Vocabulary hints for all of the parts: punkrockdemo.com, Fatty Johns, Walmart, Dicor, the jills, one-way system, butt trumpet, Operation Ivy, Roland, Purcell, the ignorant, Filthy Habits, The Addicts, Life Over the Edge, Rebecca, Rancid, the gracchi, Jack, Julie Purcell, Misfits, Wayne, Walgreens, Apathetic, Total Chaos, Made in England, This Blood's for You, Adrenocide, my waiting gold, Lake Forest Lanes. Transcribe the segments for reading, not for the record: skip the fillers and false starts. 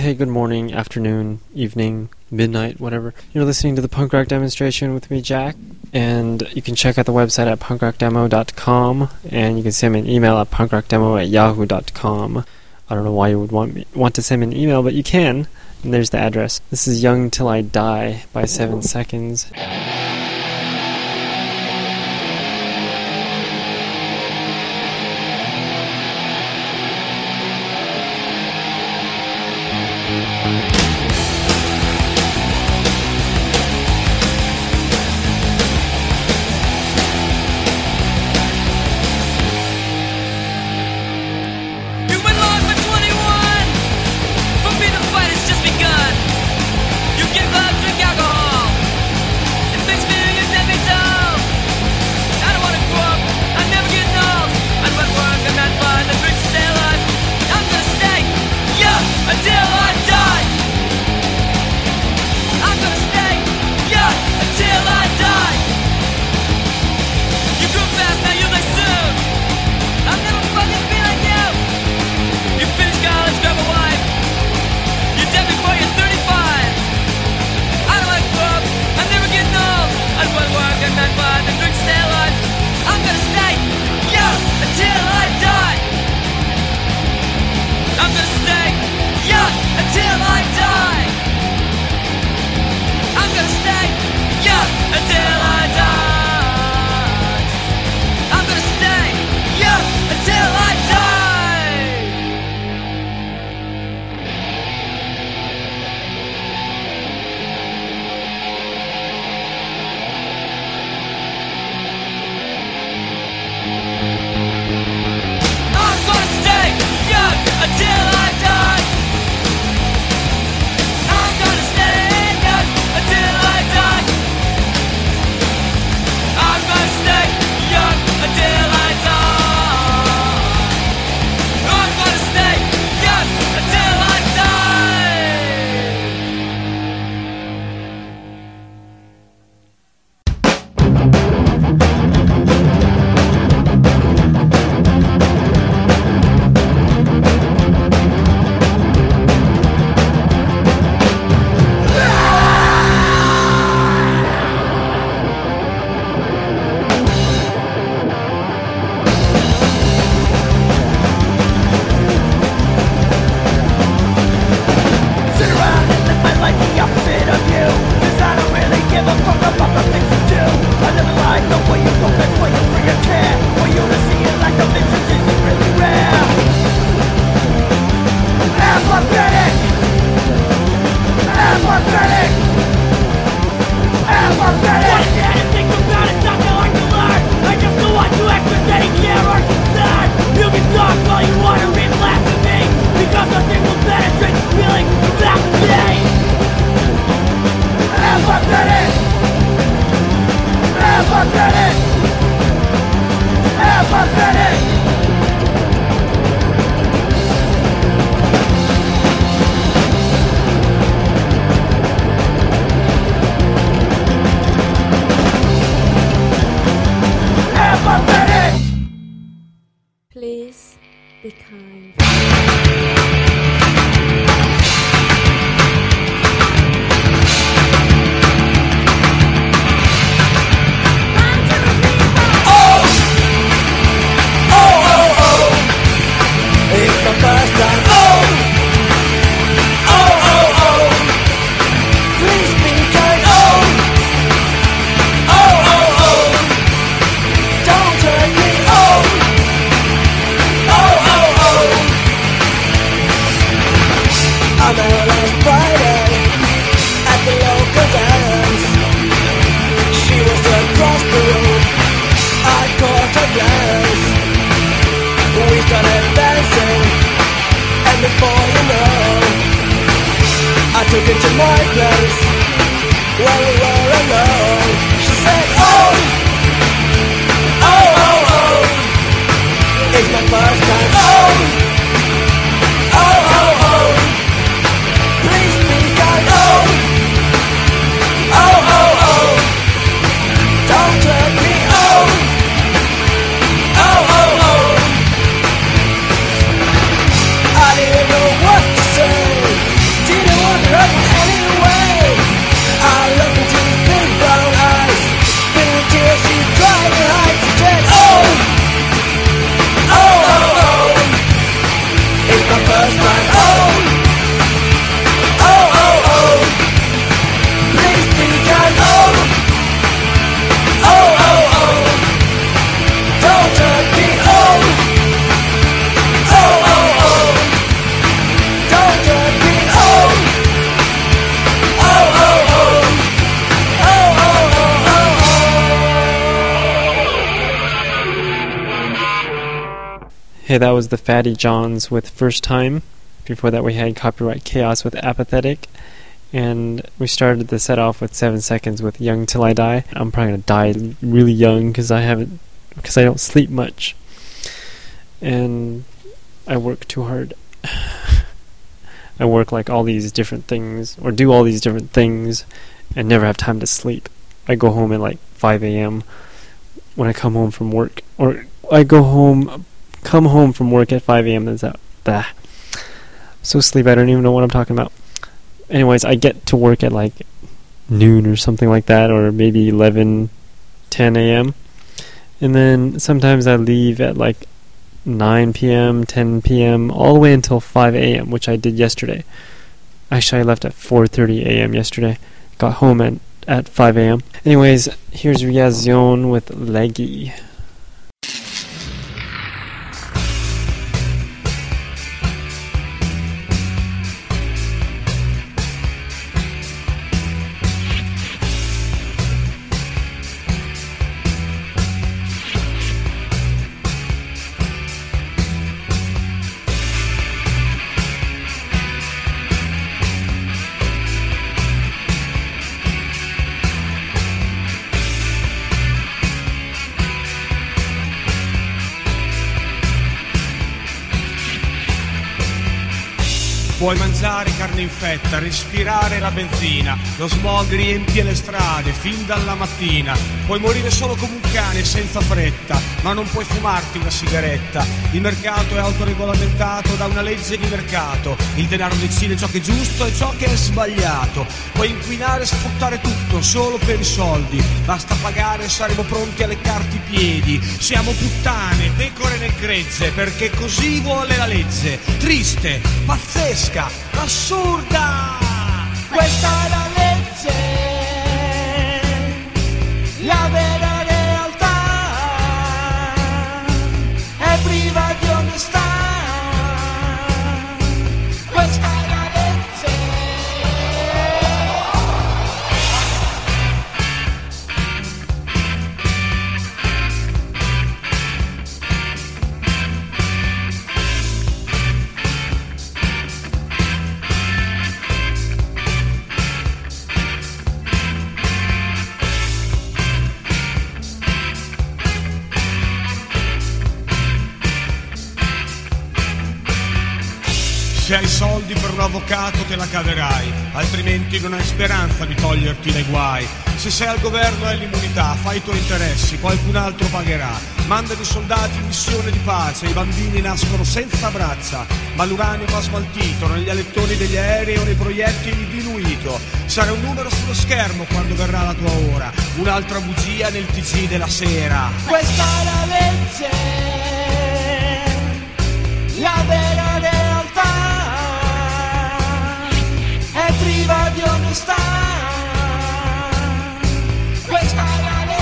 hey, good morning, afternoon, evening, midnight, whatever. You're listening to the Punk Rock Demonstration with me, Jack, and you can check out the website at punkrockdemo.com, and you can send me an email at punkrockdemo@yahoo.com. I don't know why you would want to send me an email, but you can, and there's the address. This is Young Till I Die by 7 Seconds. Please Okay, that was the Fatty Johns with First Time. Before that we had Copyright Chaos with Apathetic. And we started the set off with 7 Seconds with Young Till I Die. I'm probably going to die really young because I don't sleep much. And I work too hard. I work like all these different things, or do all these different things, and never have time to sleep. I go home at like 5 a.m. when I come home from work, or I go home, come home from work at 5 a.m. That's out. Bah. So sleep, I don't even know what I'm talking about. Anyways, I get to work at like noon or something like that, or maybe 11, 10 a.m. And then sometimes I leave at like 9 p.m., 10 p.m., all the way until 5 a.m., which I did yesterday. Actually, I left at 4:30 a.m. yesterday. Got home at 5 a.m. Anyways, here's Riazion with Leggy. Vuoi mangiare carne infetta, respirare la benzina, lo smog riempie le strade fin dalla mattina, puoi morire solo come un cane senza fretta, ma non puoi fumarti una sigaretta, il mercato è autoregolamentato da una legge di mercato, il denaro decide ciò che è giusto e ciò che è sbagliato, puoi inquinare e sfruttare tutto solo per i soldi, basta pagare e saremo pronti a leccarti i piedi, siamo puttane, pecore nel gregge, perché così vuole la legge, triste, pazzesca, assurda, questa è la legge, la vera realtà è priva di onestà, questa è la legge. Se hai soldi per un avvocato te la caverai, altrimenti non hai speranza di toglierti dai guai. Se sei al governo hai l'immunità, fai i tuoi interessi, qualcun altro pagherà. Mandano i soldati in missione di pace, i bambini nascono senza braccia, ma l'uranio va smaltito, negli elettori degli aerei o nei proiettili diluito. Sarà un numero sullo schermo quando verrà la tua ora, un'altra bugia nel TG della sera. Questa è la legge, la vera realtà. Priva di onestà, questa è la legge.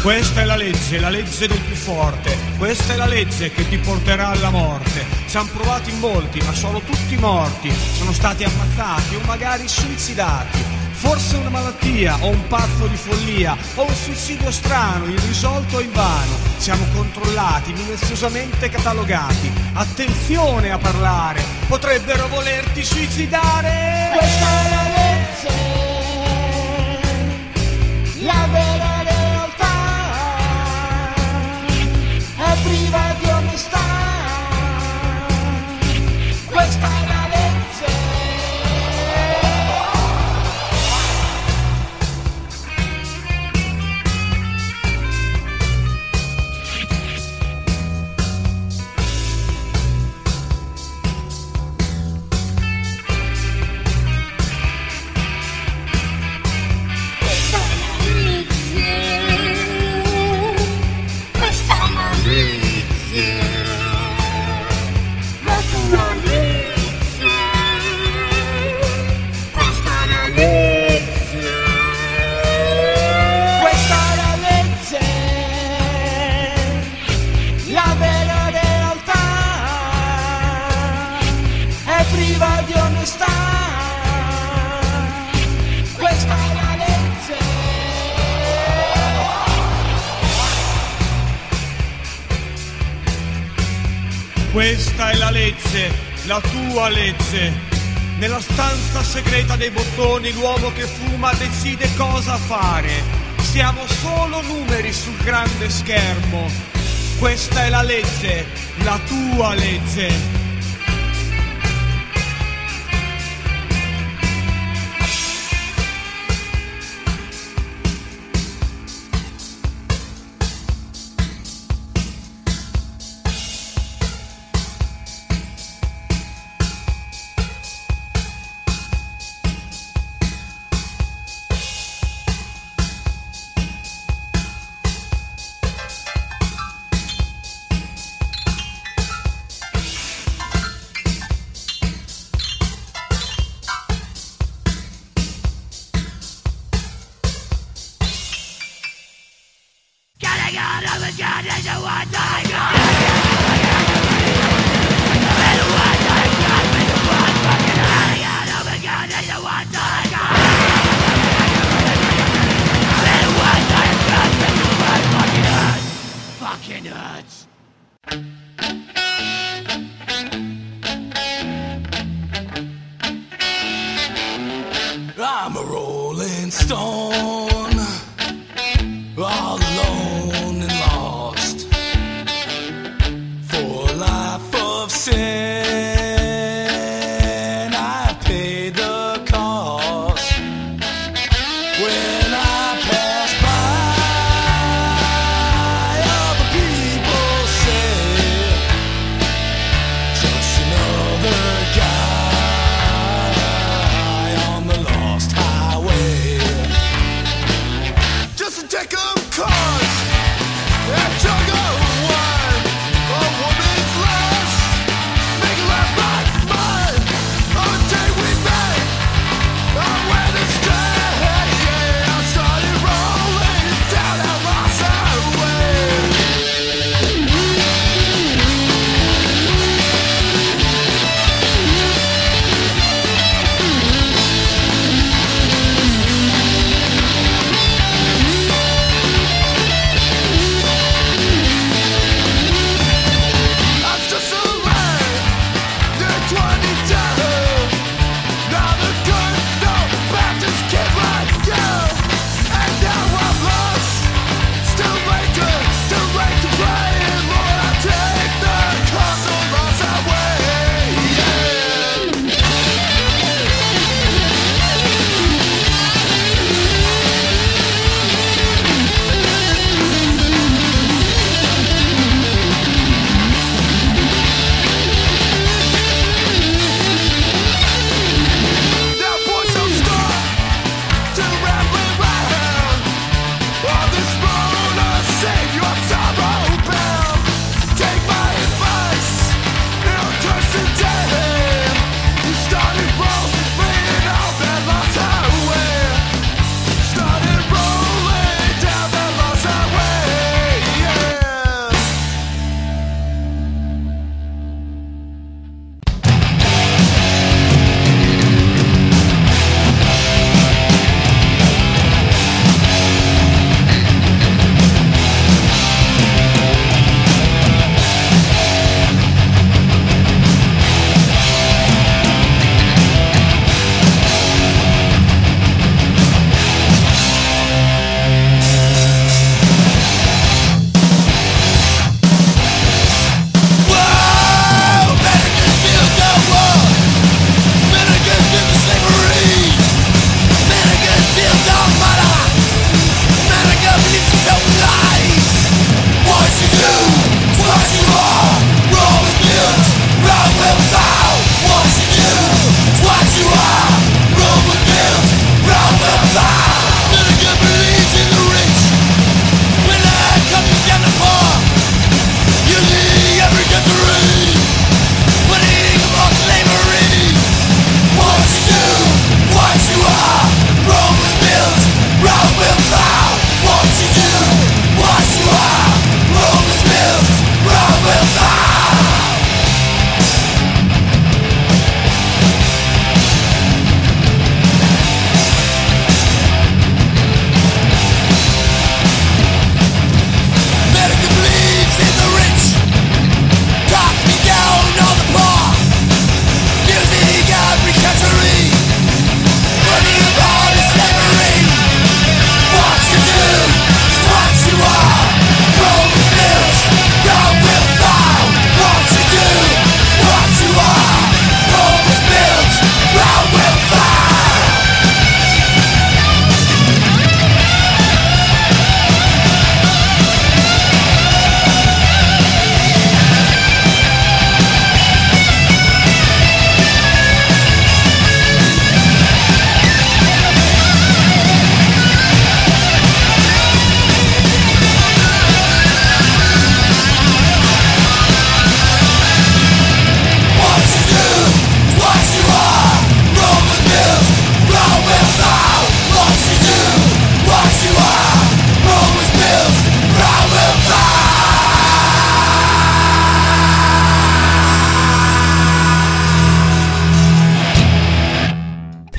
Questa è la legge del più forte, questa è la legge che ti porterà alla morte. Ci han provato in molti, ma sono tutti morti, sono stati ammazzati o magari suicidati. Forse una malattia o un pazzo di follia o un suicidio strano, irrisolto e invano. Siamo controllati, minuziosamente catalogati. Attenzione a parlare, potrebbero volerti suicidare. Questa è la legge, la vera. Priva di onestà, questa è la legge. Questa è la legge, la tua legge. Nella stanza segreta dei bottoni l'uomo che fuma decide cosa fare. Siamo solo numeri sul grande schermo. Questa è la legge, la tua legge.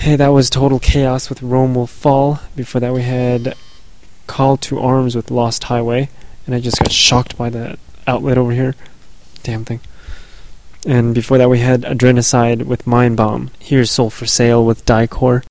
Okay, that was Total Chaos with Rome Will Fall. Before that we had Call to Arms with Lost Highway. And I just got shocked by that outlet over here. Damn thing. And before that we had Adrenocide with Mind Bomb. Here's Soul for Sale with Dicor.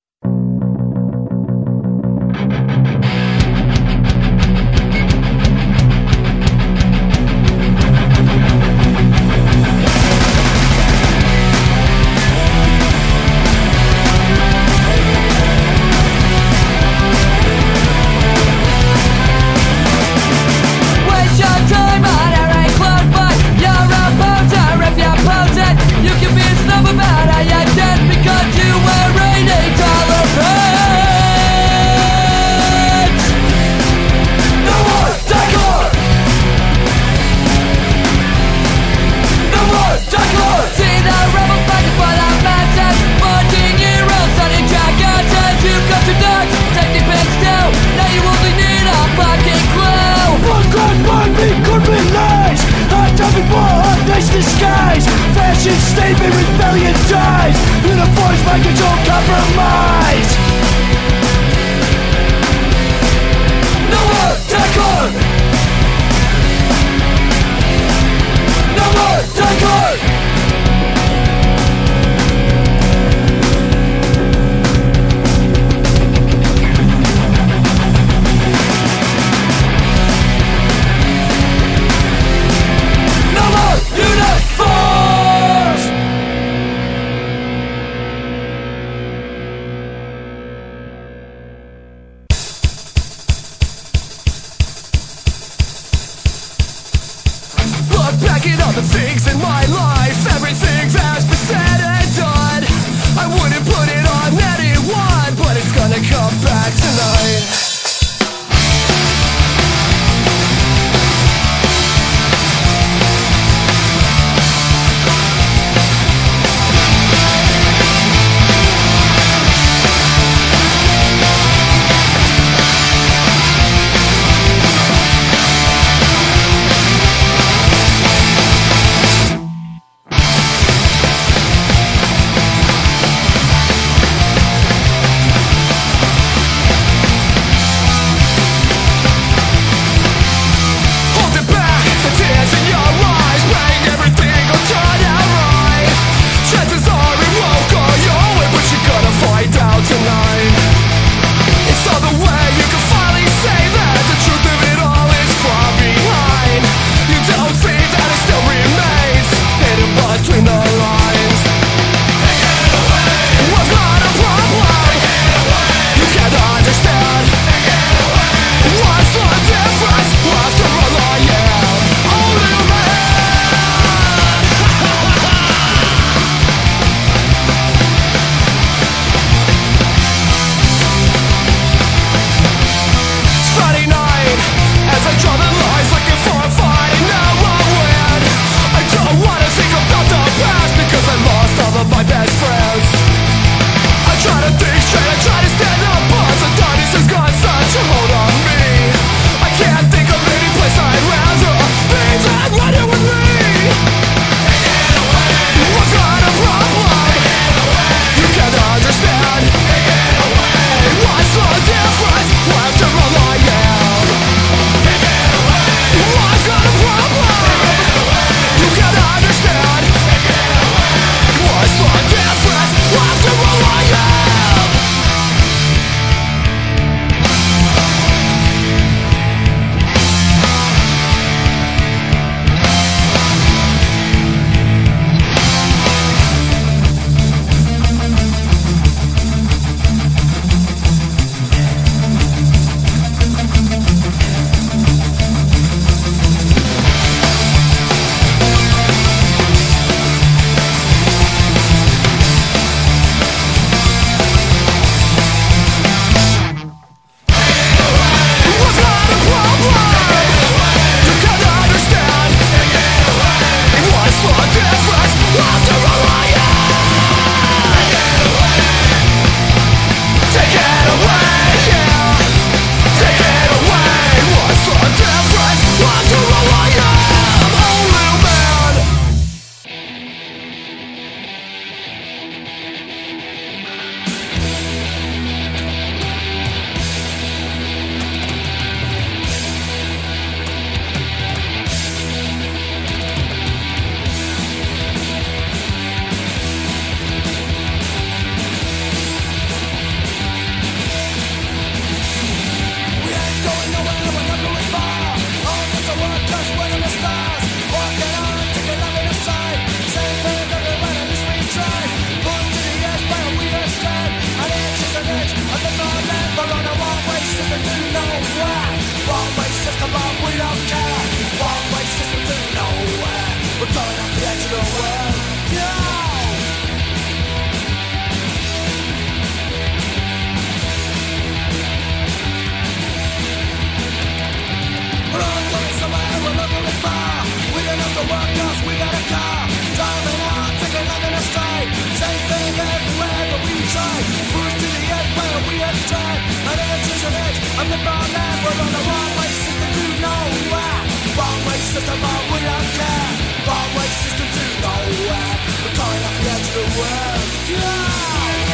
on the one-way system to nowhere. One-way system, but we don't care. One-way system to nowhere. We're coming off the edge of the world. Yeah. We're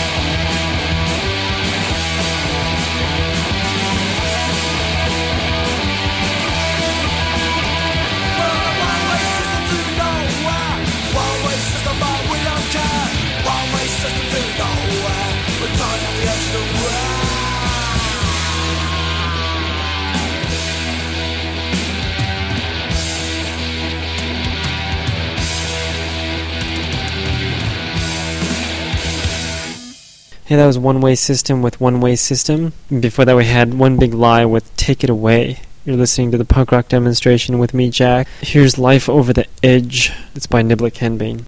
on the one-way system to nowhere. One-way system, but we don't care. One-way system to nowhere. We're coming off the edge of the world. Yeah, that was One-Way System with One-Way System. Before that, we had One Big Lie with Take It Away. You're listening to the Punk Rock Demonstration with me, Jack. Here's Life Over the Edge. It's by Niblick Henbane.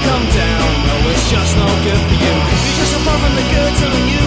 Come down, no, it's just no good for you. You're just above in the good, telling you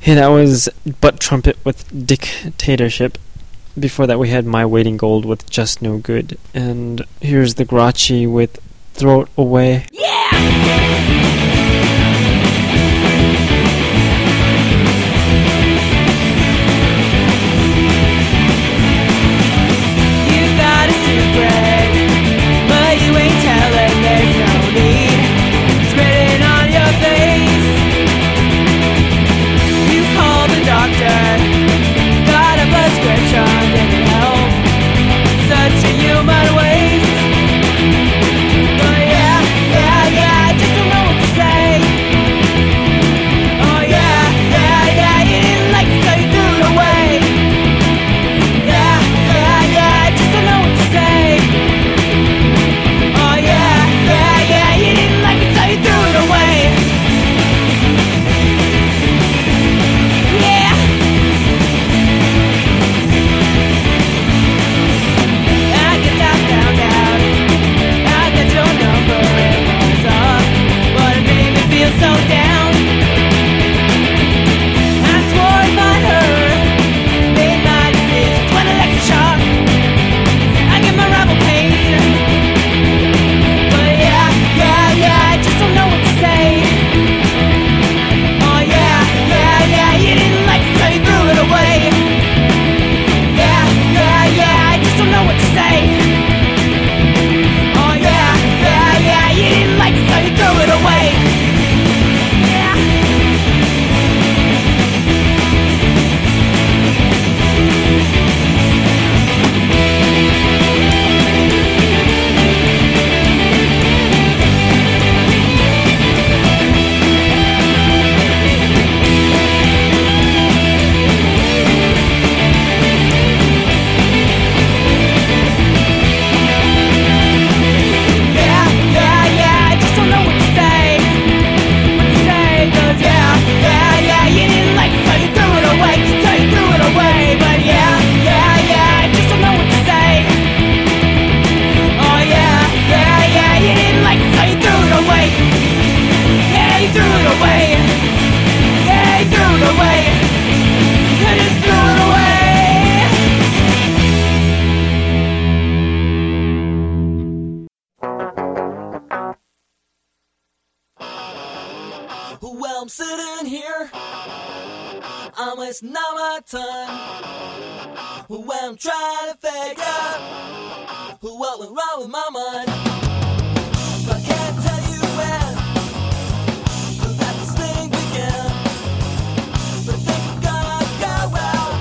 Hey, that was Butt Trumpet with Dictatorship. Before that we had My Waiting Gold with Just No Good. And here's the Gracchi with Throw It Away. Yeah! Human waste, but yeah, just don't know what to say. Well, I'm sitting here, I'm wasting all my time. Well, I'm trying to figure out what went wrong with my mind. But I can't tell you when, 'cause that this thing began. But I think I'm gonna go out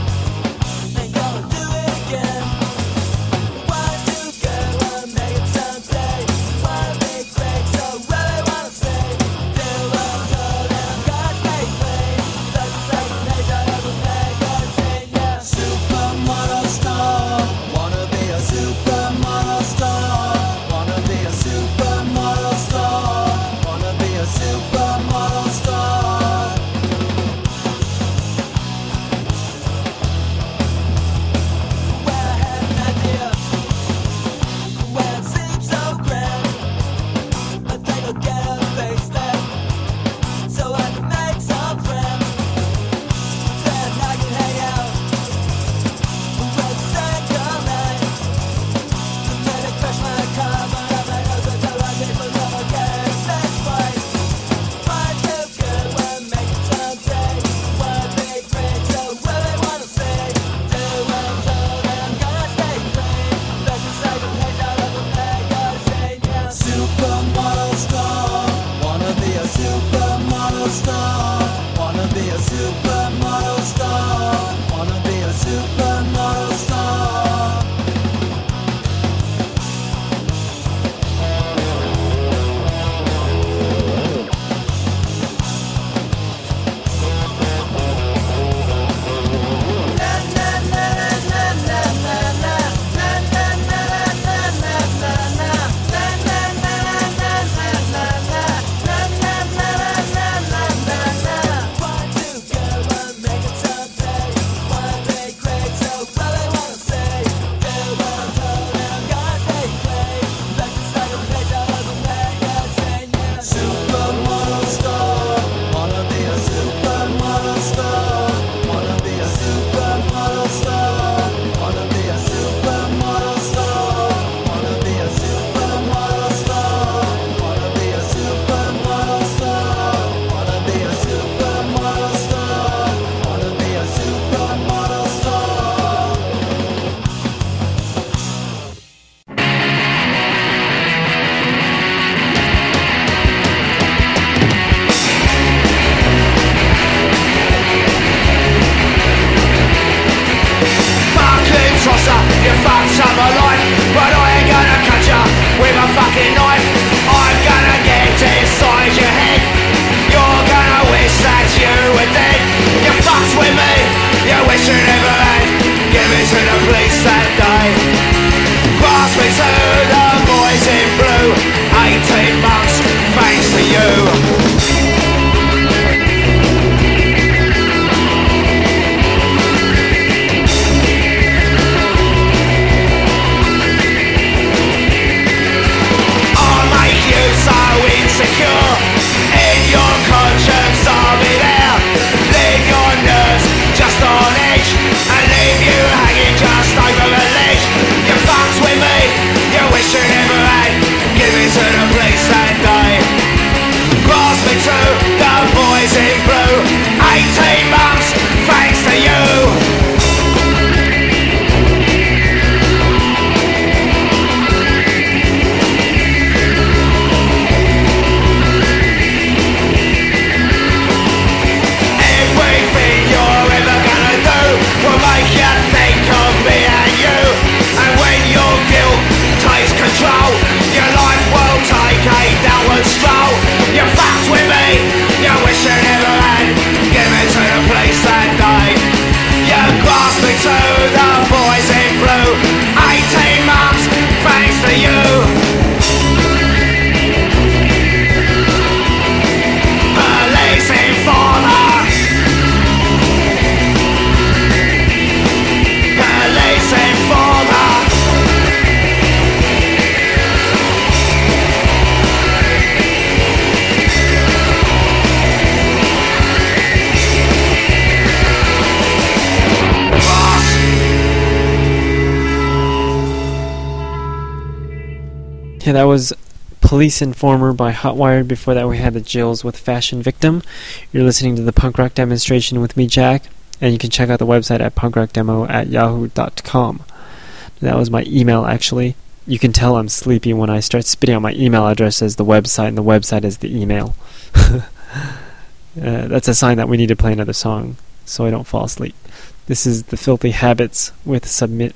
and gonna do it again. Why do good one make it someday? Why make breaks so really wanna stay? Do a code and God's make plain. That's the second page I ever made. God's saying yeah. Supermodel star, wanna be a supermodel star. Supermodel star, wanna be a supermodel star. Well, I had an idea. Well, it seems so grand. I think I'll get a facelift so I can make some friends. Then I can hang out with the second night. And then I crash my car, but I might as well tell my people no one cares. That's why. Why do good when make it someday? Why big breaks so really wanna say? Do I'm told I'm gonna stay clean. That's the second page out of the bag. Gotta say yeah. Supermodel star, wanna be a supermodel star. Wanna be a supermodel star. Wanna be a supermodel star. Why do good when make it someday? Why big breaks so really wanna say? Do I'm told I'm gonna stay clean. That's the second page out of the bag. Gotta say yeah. Supermodel star, wanna be a supermodel star. Wanna be a supermodel star. Wanna be a supermodel star. Wanna be a supermodel star. Wanna be a supermodel star. Wanna be a supermodel star. Wanna be a supermodel star. Fucking tosser, you fucked up my life, but I ain't gonna cut ya with a fucking knife. I'm gonna get inside your head. You're gonna wish that you were dead. You fucked with me, you wish you never had. Give me to the police that day. Pass me to the boys in blue. 18 months, thanks to you. I'll make you so insecure. In your conscience I'll be there. Leave your nerves just on edge, and leave you hanging just over the ledge. You fucked with me, you wish you never had. Give me to the police that day. Pass me to the boys in blue. 18 months, thanks to you. Everything you're ever gonna do will make you think of me and you. And when your guilt takes control, your life will take a downward stroll. You fucked with me, you wish you never had. Give me to the police that day. You grasped me to the boys in blue. 18 months, thanks to you. Police Informer. Police Informer. Boss. Yeah, that was Police Informer by Hotwire. Before that, we had the Jills with Fashion Victim. You're listening to the Punk Rock Demonstration with me, Jack, and you can check out the website at punkrockdemo@yahoo.com. That was my email, actually. You can tell I'm sleepy when I start spitting out my email address as the website, and the website as the email. That's a sign that we need to play another song, so I don't fall asleep. This is The Filthy Habits with Submit.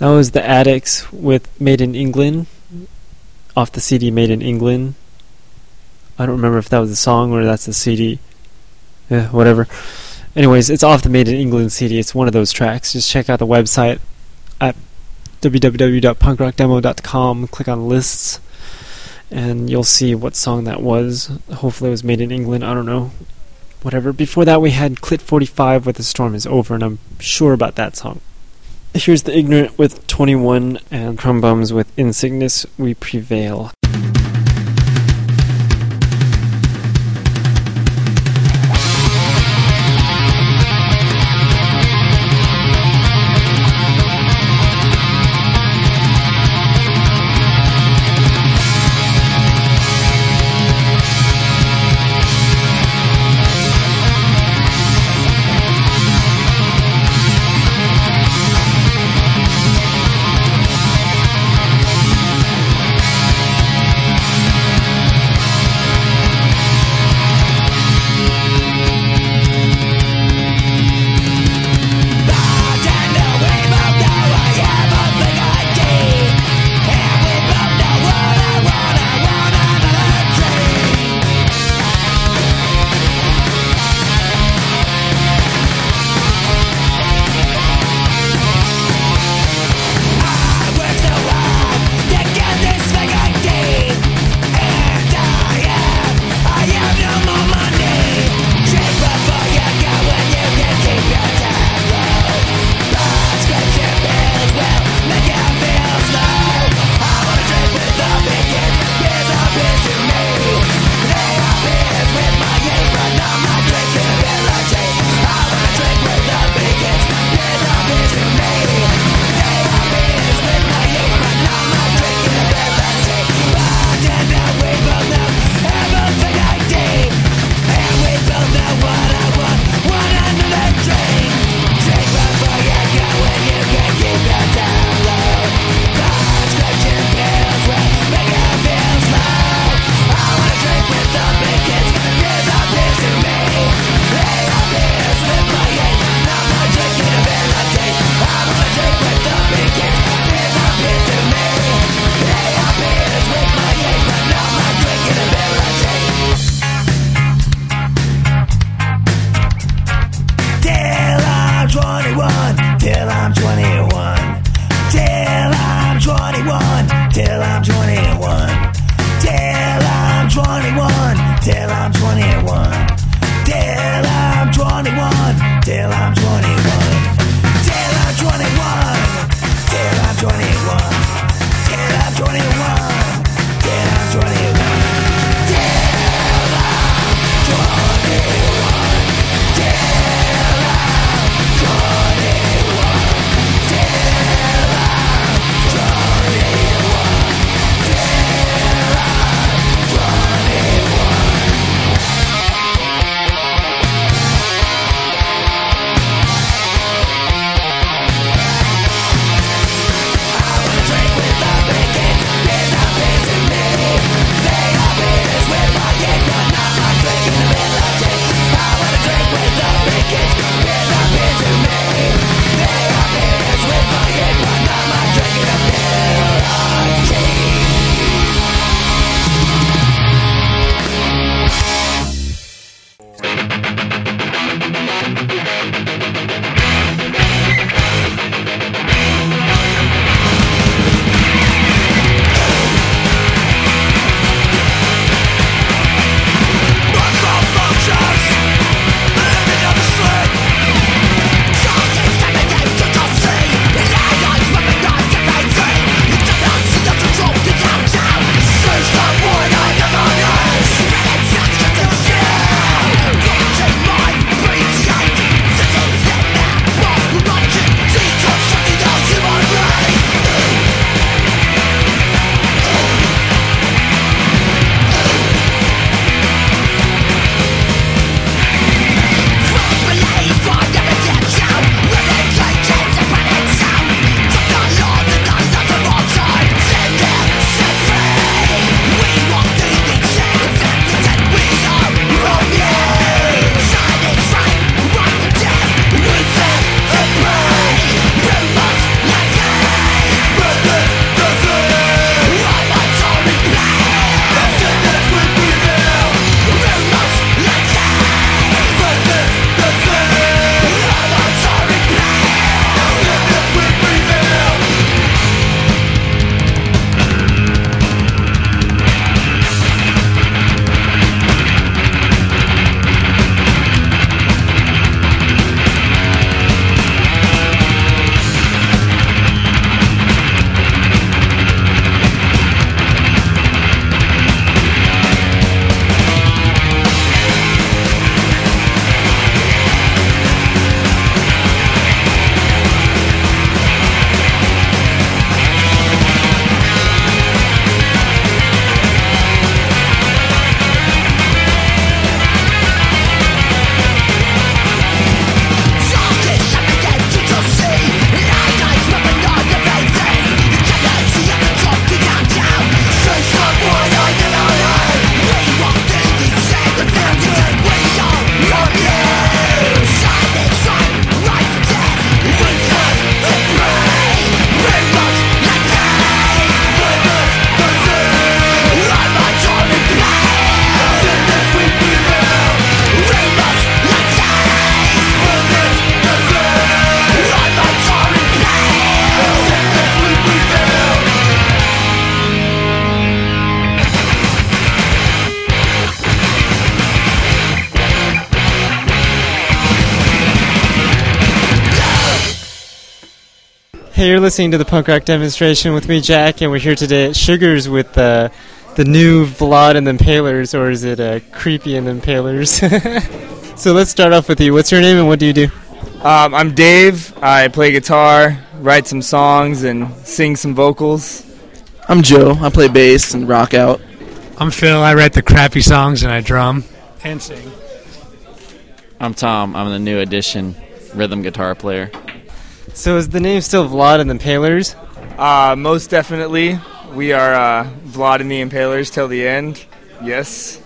That was The Addicts with Made in England, off the CD Made in England. I don't remember if that was a song or that's a CD. Yeah, whatever. Anyways, it's off the Made in England CD. It's one of those tracks. Just check out the website at www.punkrockdemo.com. Click on lists, and you'll see what song that was. Hopefully it was Made in England. I don't know. Whatever. Before that, we had Clit 45 with The Storm Is Over, and I'm sure about that song. Here's The Ignorant with 21 and Crumb Bums with In Sickness We Prevail. Hey, you're listening to the Punk Rock Demonstration with me, Jack, and we're here today at Sugar's with the new Vlad and the Impalers, or is it Creepy and the Impalers? So let's start off with you. What's your name and what do you do? I'm Dave. I play guitar, write some songs, and sing some vocals. I'm Joe. I play bass and rock out. I'm Phil. I write the crappy songs and I drum and sing. I'm Tom. I'm the new addition rhythm guitar player. So is the name still Vlad and the Impalers? Most definitely. We are Vlad and the Impalers till the end. Yes.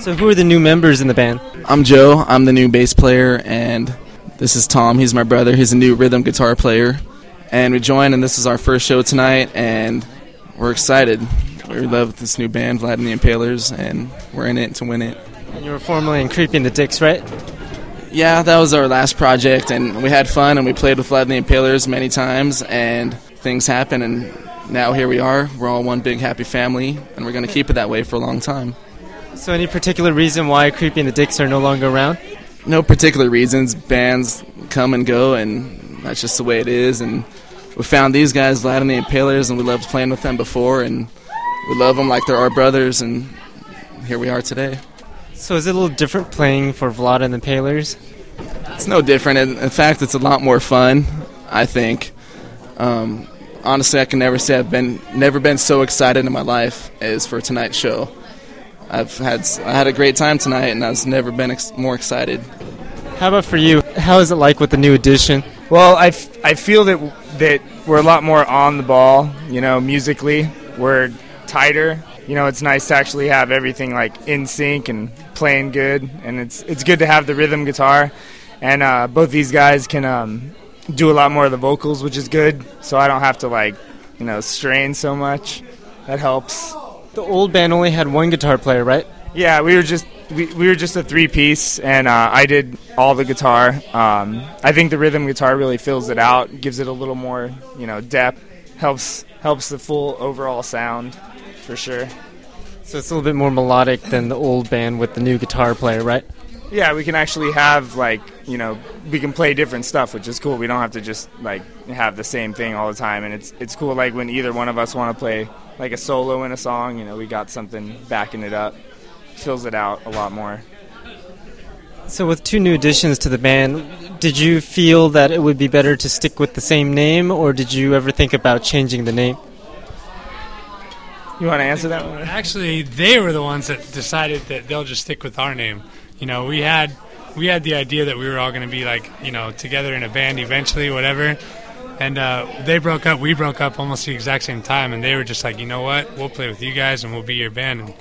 So who are the new members in the band? I'm Joe. I'm the new bass player, and this is Tom. He's my brother. He's a new rhythm guitar player. And we joined, and this is our first show tonight, and we're excited. We love this new band, Vlad and the Impalers, and we're in it to win it. And you were formerly in Creepy and the Dicks, right? Yeah, that was our last project, and we had fun, and we played with Vlad and the Impalers many times, and things happened, and now here we are. We're all one big happy family, and we're going to keep it that way for a long time. So any particular reason why Creepy and the Dicks are no longer around? No particular reasons. Bands come and go, and that's just the way it is, and we found these guys, Vlad and the Impalers, and we loved playing with them before, and we love them like they're our brothers, and here we are today. So is it a little different playing for Vlad and the Impalers? It's no different. In fact, it's a lot more fun, I think. Honestly, I can never say I've never been so excited in my life as for tonight's show. I had a great time tonight, and I've never been more excited. How about for you? How is it like with the new edition? Well, I feel that we're a lot more on the ball, you know, musically. We're tighter. You know, it's nice to actually have everything like in sync and playing good, and it's good to have the rhythm guitar, and both these guys can do a lot more of the vocals, which is good. So I don't have to strain so much. That helps. The old band only had one guitar player, right? Yeah, we were just a three-piece, and I did all the guitar. I think the rhythm guitar really fills it out, gives it a little more depth, helps the full overall sound. For sure. So it's a little bit more melodic than the old band with the new guitar player, right? Yeah, we can actually have, we can play different stuff, which is cool. We don't have to just, have the same thing all the time. And it's cool, when either one of us want to play, a solo in a song, we got something backing it up. Fills it out a lot more. So with two new additions to the band, did you feel that it would be better to stick with the same name, or did you ever think about changing the name? You want to answer that one? Actually, they were the ones that decided that they'll just stick with our name. We had the idea that we were all going to be together in a band eventually, whatever. And they broke up. We broke up almost the exact same time, and they were just like, you know what? We'll play with you guys, and we'll be your band. And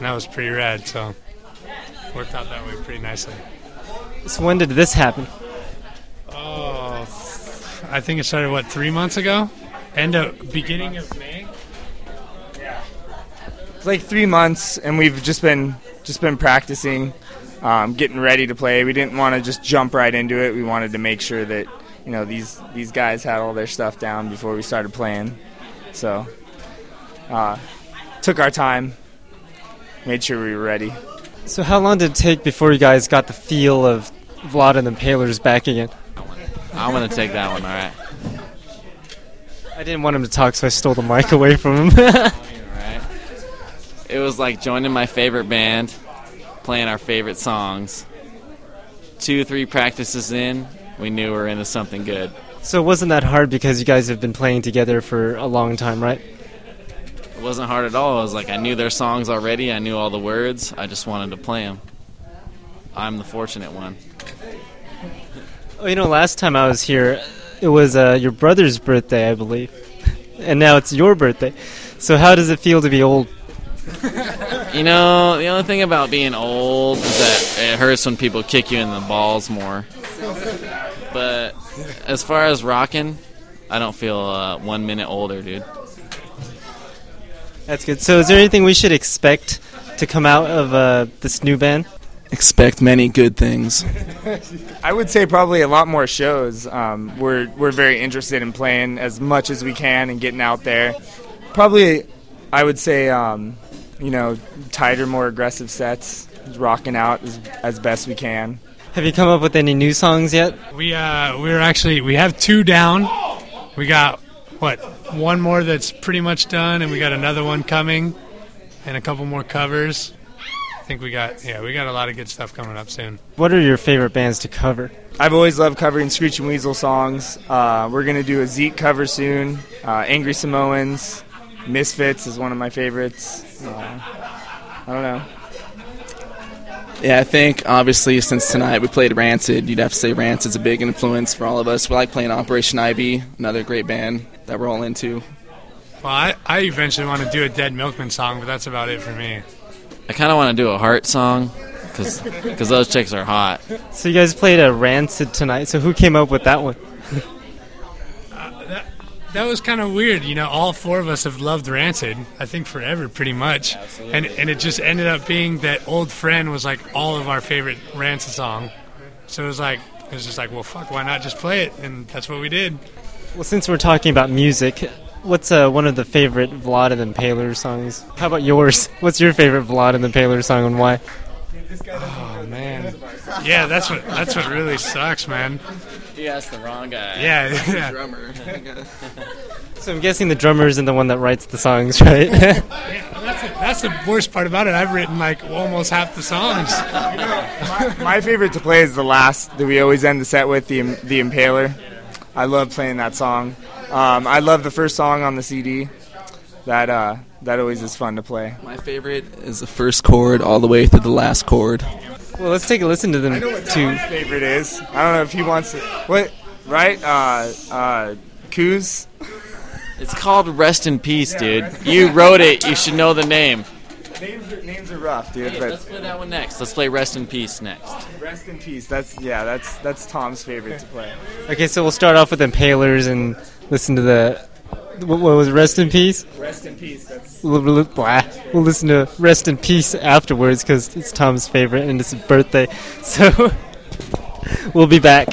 that was pretty rad. So worked out that way pretty nicely. So when did this happen? Oh, I think it started 3 months ago? Beginning of May. It's 3 months, and we've just been practicing, getting ready to play. We didn't want to just jump right into it. We wanted to make sure that these guys had all their stuff down before we started playing. So took our time, made sure we were ready. So how long did it take before you guys got the feel of Vlad and the Impalers back again? I'm going to take that one, all right. I didn't want him to talk, so I stole the mic away from him. It was like joining my favorite band, playing our favorite songs. 2 or 3 practices in, we knew we were into something good. So it wasn't that hard because you guys have been playing together for a long time, right? It wasn't hard at all. It was I knew their songs already. I knew all the words. I just wanted to play them. I'm the fortunate one. Oh, last time I was here, it was your brother's birthday, I believe. And now it's your birthday. So how does it feel to be old? The only thing about being old is that it hurts when people kick you in the balls more. But as far as rocking, I don't feel 1 minute older, dude. That's good. So is there anything we should expect to come out of this new band? Expect many good things. I would say probably a lot more shows. We're very interested in playing as much as we can and getting out there. Probably, I would say... tighter, more aggressive sets, rocking out as best we can. Have you come up with any new songs yet? We have 2 down. We got, one more that's pretty much done, and we got another one coming, and a couple more covers. I think we got a lot of good stuff coming up soon. What are your favorite bands to cover? I've always loved covering Screeching Weasel songs. We're going to do a Zeke cover soon. Angry Samoans. Misfits is one of my favorites. I don't know. Yeah, I think, obviously, since tonight we played Rancid, you'd have to say Rancid's a big influence for all of us. We like playing Operation Ivy, another great band that we're all into. Well, I eventually want to do a Dead Milkman song, but that's about it for me. I kind of want to do a Heart song, because those chicks are hot. So you guys played a Rancid tonight, so who came up with that one? That was kind of weird. You know, all four of us have loved Rancid, I think forever, pretty much. Yeah, and it just ended up being that Old Friend was like all of our favorite Rancid song. So it was just like, well, fuck, why not just play it? And that's what we did. Well, since we're talking about music, what's one of the favorite Vlad and the Impalers songs? How about yours? What's your favorite Vlad and the Impalers song and why? Oh, man. Yeah, that's what really sucks, man. You asked the wrong guy. Yeah. The drummer. So I'm guessing the drummer isn't the one that writes the songs, right? Yeah, that's the worst part about it. I've written, almost half the songs. You know, my favorite to play is the last that we always end the set with, the Impaler. I love playing that song. I love the first song on the CD. That always is fun to play. My favorite is the first chord all the way through the last chord. Well, let's take a listen to them. I know what Tom's favorite is. I don't know if he wants it. What? Right? Coos? It's called Rest in Peace, dude. You wrote it. You should know the name. Names are rough, dude. Hey, let's play that one next. Let's play Rest in Peace next. Rest in Peace. That's Tom's favorite to play. Okay, so we'll start off with Impalers and listen to the... What was Rest in Peace? Rest in Peace. We'll listen to Rest in Peace afterwards because it's Tom's favorite and it's his birthday. So we'll be back.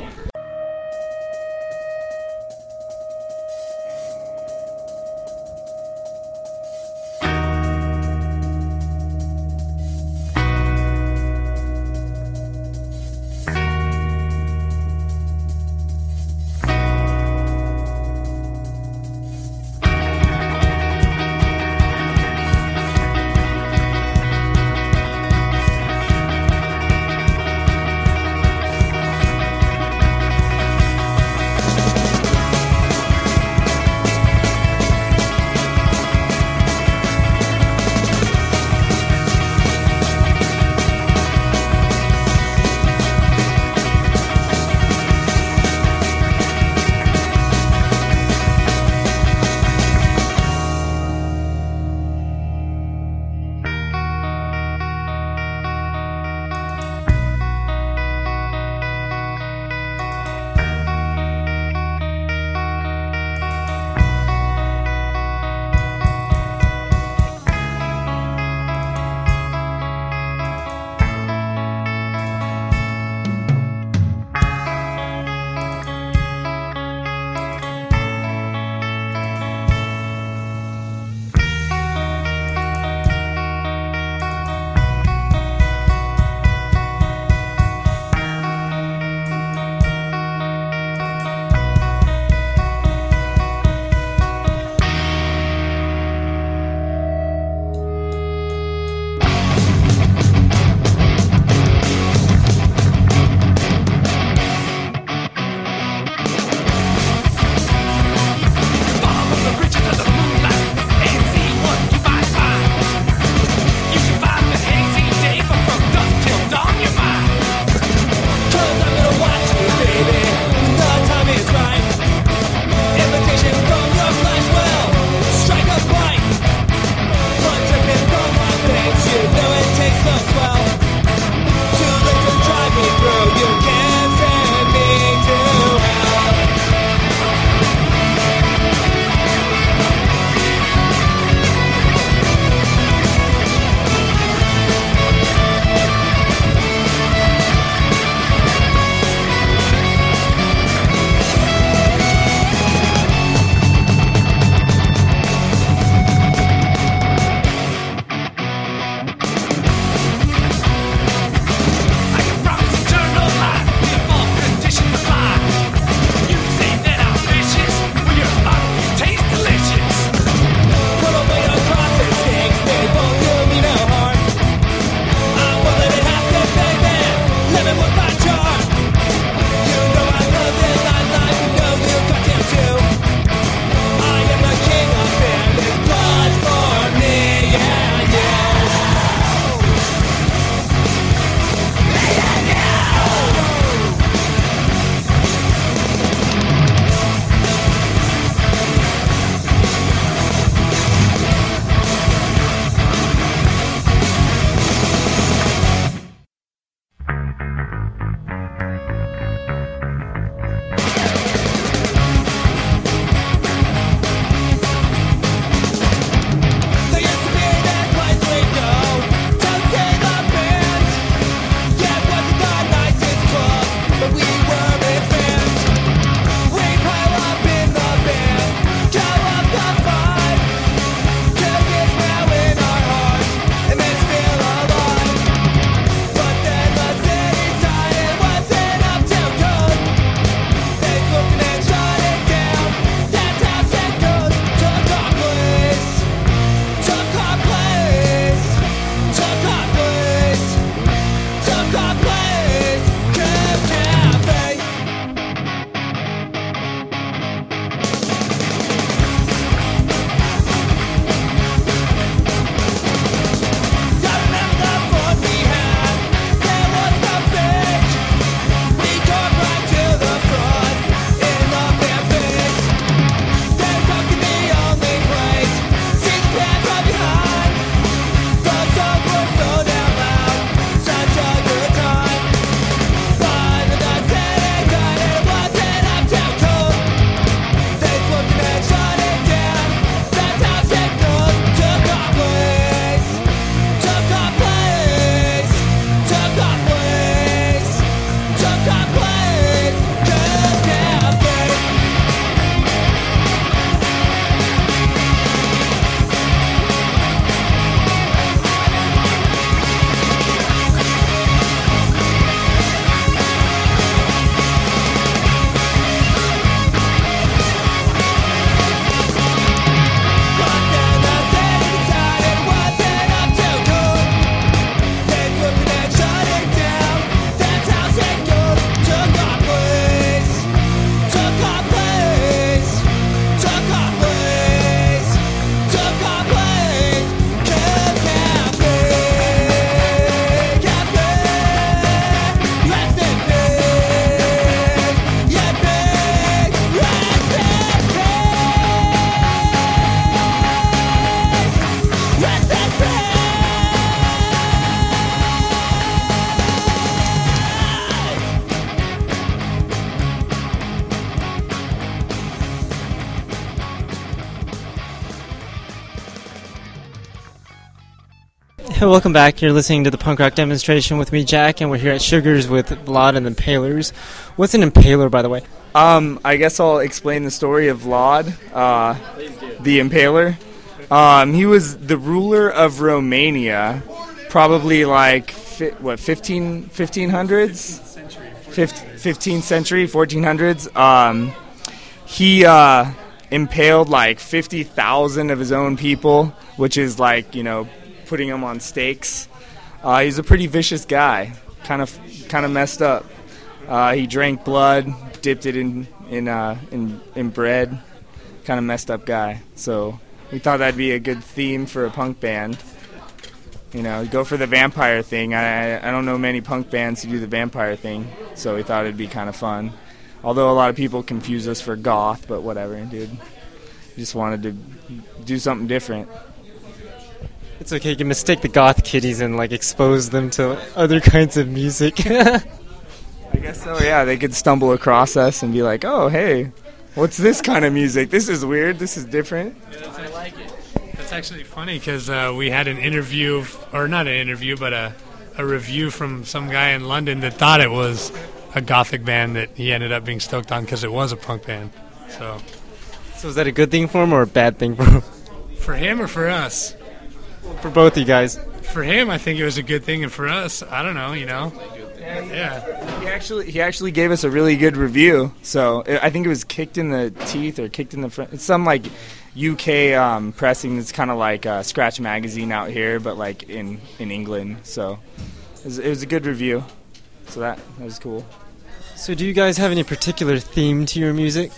Hey, welcome back. You're listening to the Punk Rock Demonstration with me, Jack, and we're here at Sugar's with Vlad and the Impalers. What's an impaler, by the way? I guess I'll explain the story of Vlad, the Impaler. He was the ruler of Romania, probably like, 15th century, 1400s. He impaled like 50,000 of his own people, which is like, you know, putting them on stakes. He's a pretty vicious guy, kind of messed up. He drank blood, dipped it in bread. Kind of messed up guy. So we thought that'd be a good theme for a punk band. You know, go for the vampire thing. I don't know many punk bands who do the vampire thing, so we thought it'd be kind of fun. Although a lot of people confuse us for goth, but whatever, dude. We just wanted to do something different. It's okay, you can mistake the goth kiddies and, like, expose them to other kinds of music. I guess so, yeah. They could stumble across us and be like, oh, hey, what's this kind of music? This is weird. This is different. Yeah, I like it. That's actually funny because we had an interview, or not an interview, but a review from some guy in London that thought it was a gothic band that he ended up being stoked on because it was a punk band. So is that a good thing for him or a bad thing for him? For him or for us? For both you guys. For him, I think it was a good thing, and for us, I don't know, you know. Yeah. He actually gave us a really good review. So I think it was Kicked in the Teeth or Kicked in the Front. It's some like UK pressing. It's kind of like Scratch Magazine out here, but like in England. So it was a good review. So that was cool. So do you guys have any particular theme to your music?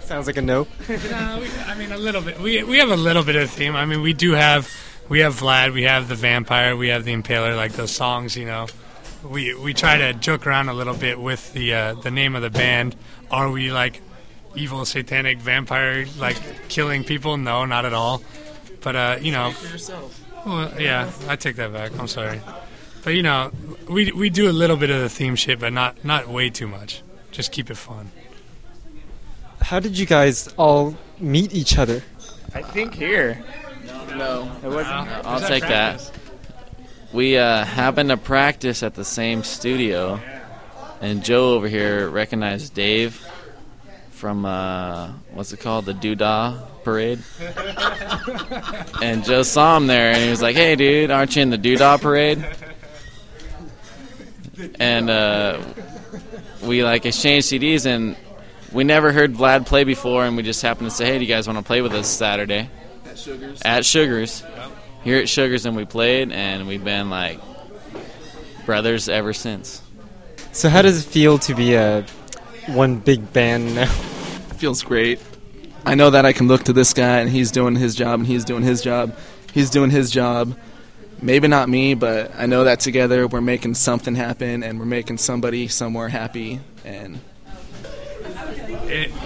Sounds like a no. A little bit. We have a little bit of theme. I mean, we have Vlad, we have the Vampire, we have the Impaler, like those songs, you know. We try to joke around a little bit with the name of the band. Are we like evil satanic vampire, like killing people? No, not at all. But you know, for yourself. Well, yeah, I take that back. I'm sorry. But you know, we do a little bit of the theme shit, but not way too much. Just keep it fun. How did you guys all meet each other? I think here. No. It wasn't. No. I'll take that. We happened to practice at the same studio, and Joe over here recognized Dave from, what's it called, the Doodah Parade? And Joe saw him there, and he was like, hey, dude, aren't you in the Doodah Parade? And we, like, exchanged CDs, and we never heard Vlad play before, and we just happened to say, hey, do you guys want to play with us Saturday? At Sugar's. Yep. Here at Sugar's, and we played, and we've been, like, brothers ever since. So how does it feel to be one big band now? It feels great. I know that I can look to this guy, and he's doing his job, and he's doing his job. He's doing his job. Maybe not me, but I know that together we're making something happen, and we're making somebody somewhere happy, and...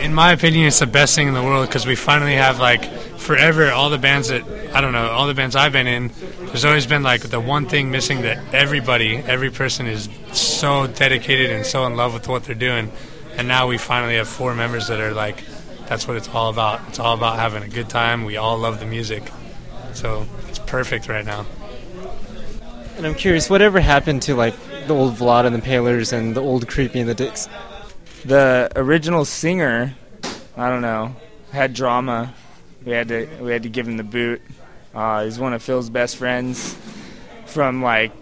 In my opinion, it's the best thing in the world because we finally have, like, forever all the bands I've been in, there's always been, like, the one thing missing that every person is so dedicated and so in love with what they're doing. And now we finally have four members that are, like, that's what it's all about. It's all about having a good time. We all love the music. So it's perfect right now. And I'm curious, whatever happened to, like, the old Vlad and the Impalers and the old Creepy and the Dicks? The original singer, I don't know, had drama. We had to give him the boot. He's one of Phil's best friends from, like,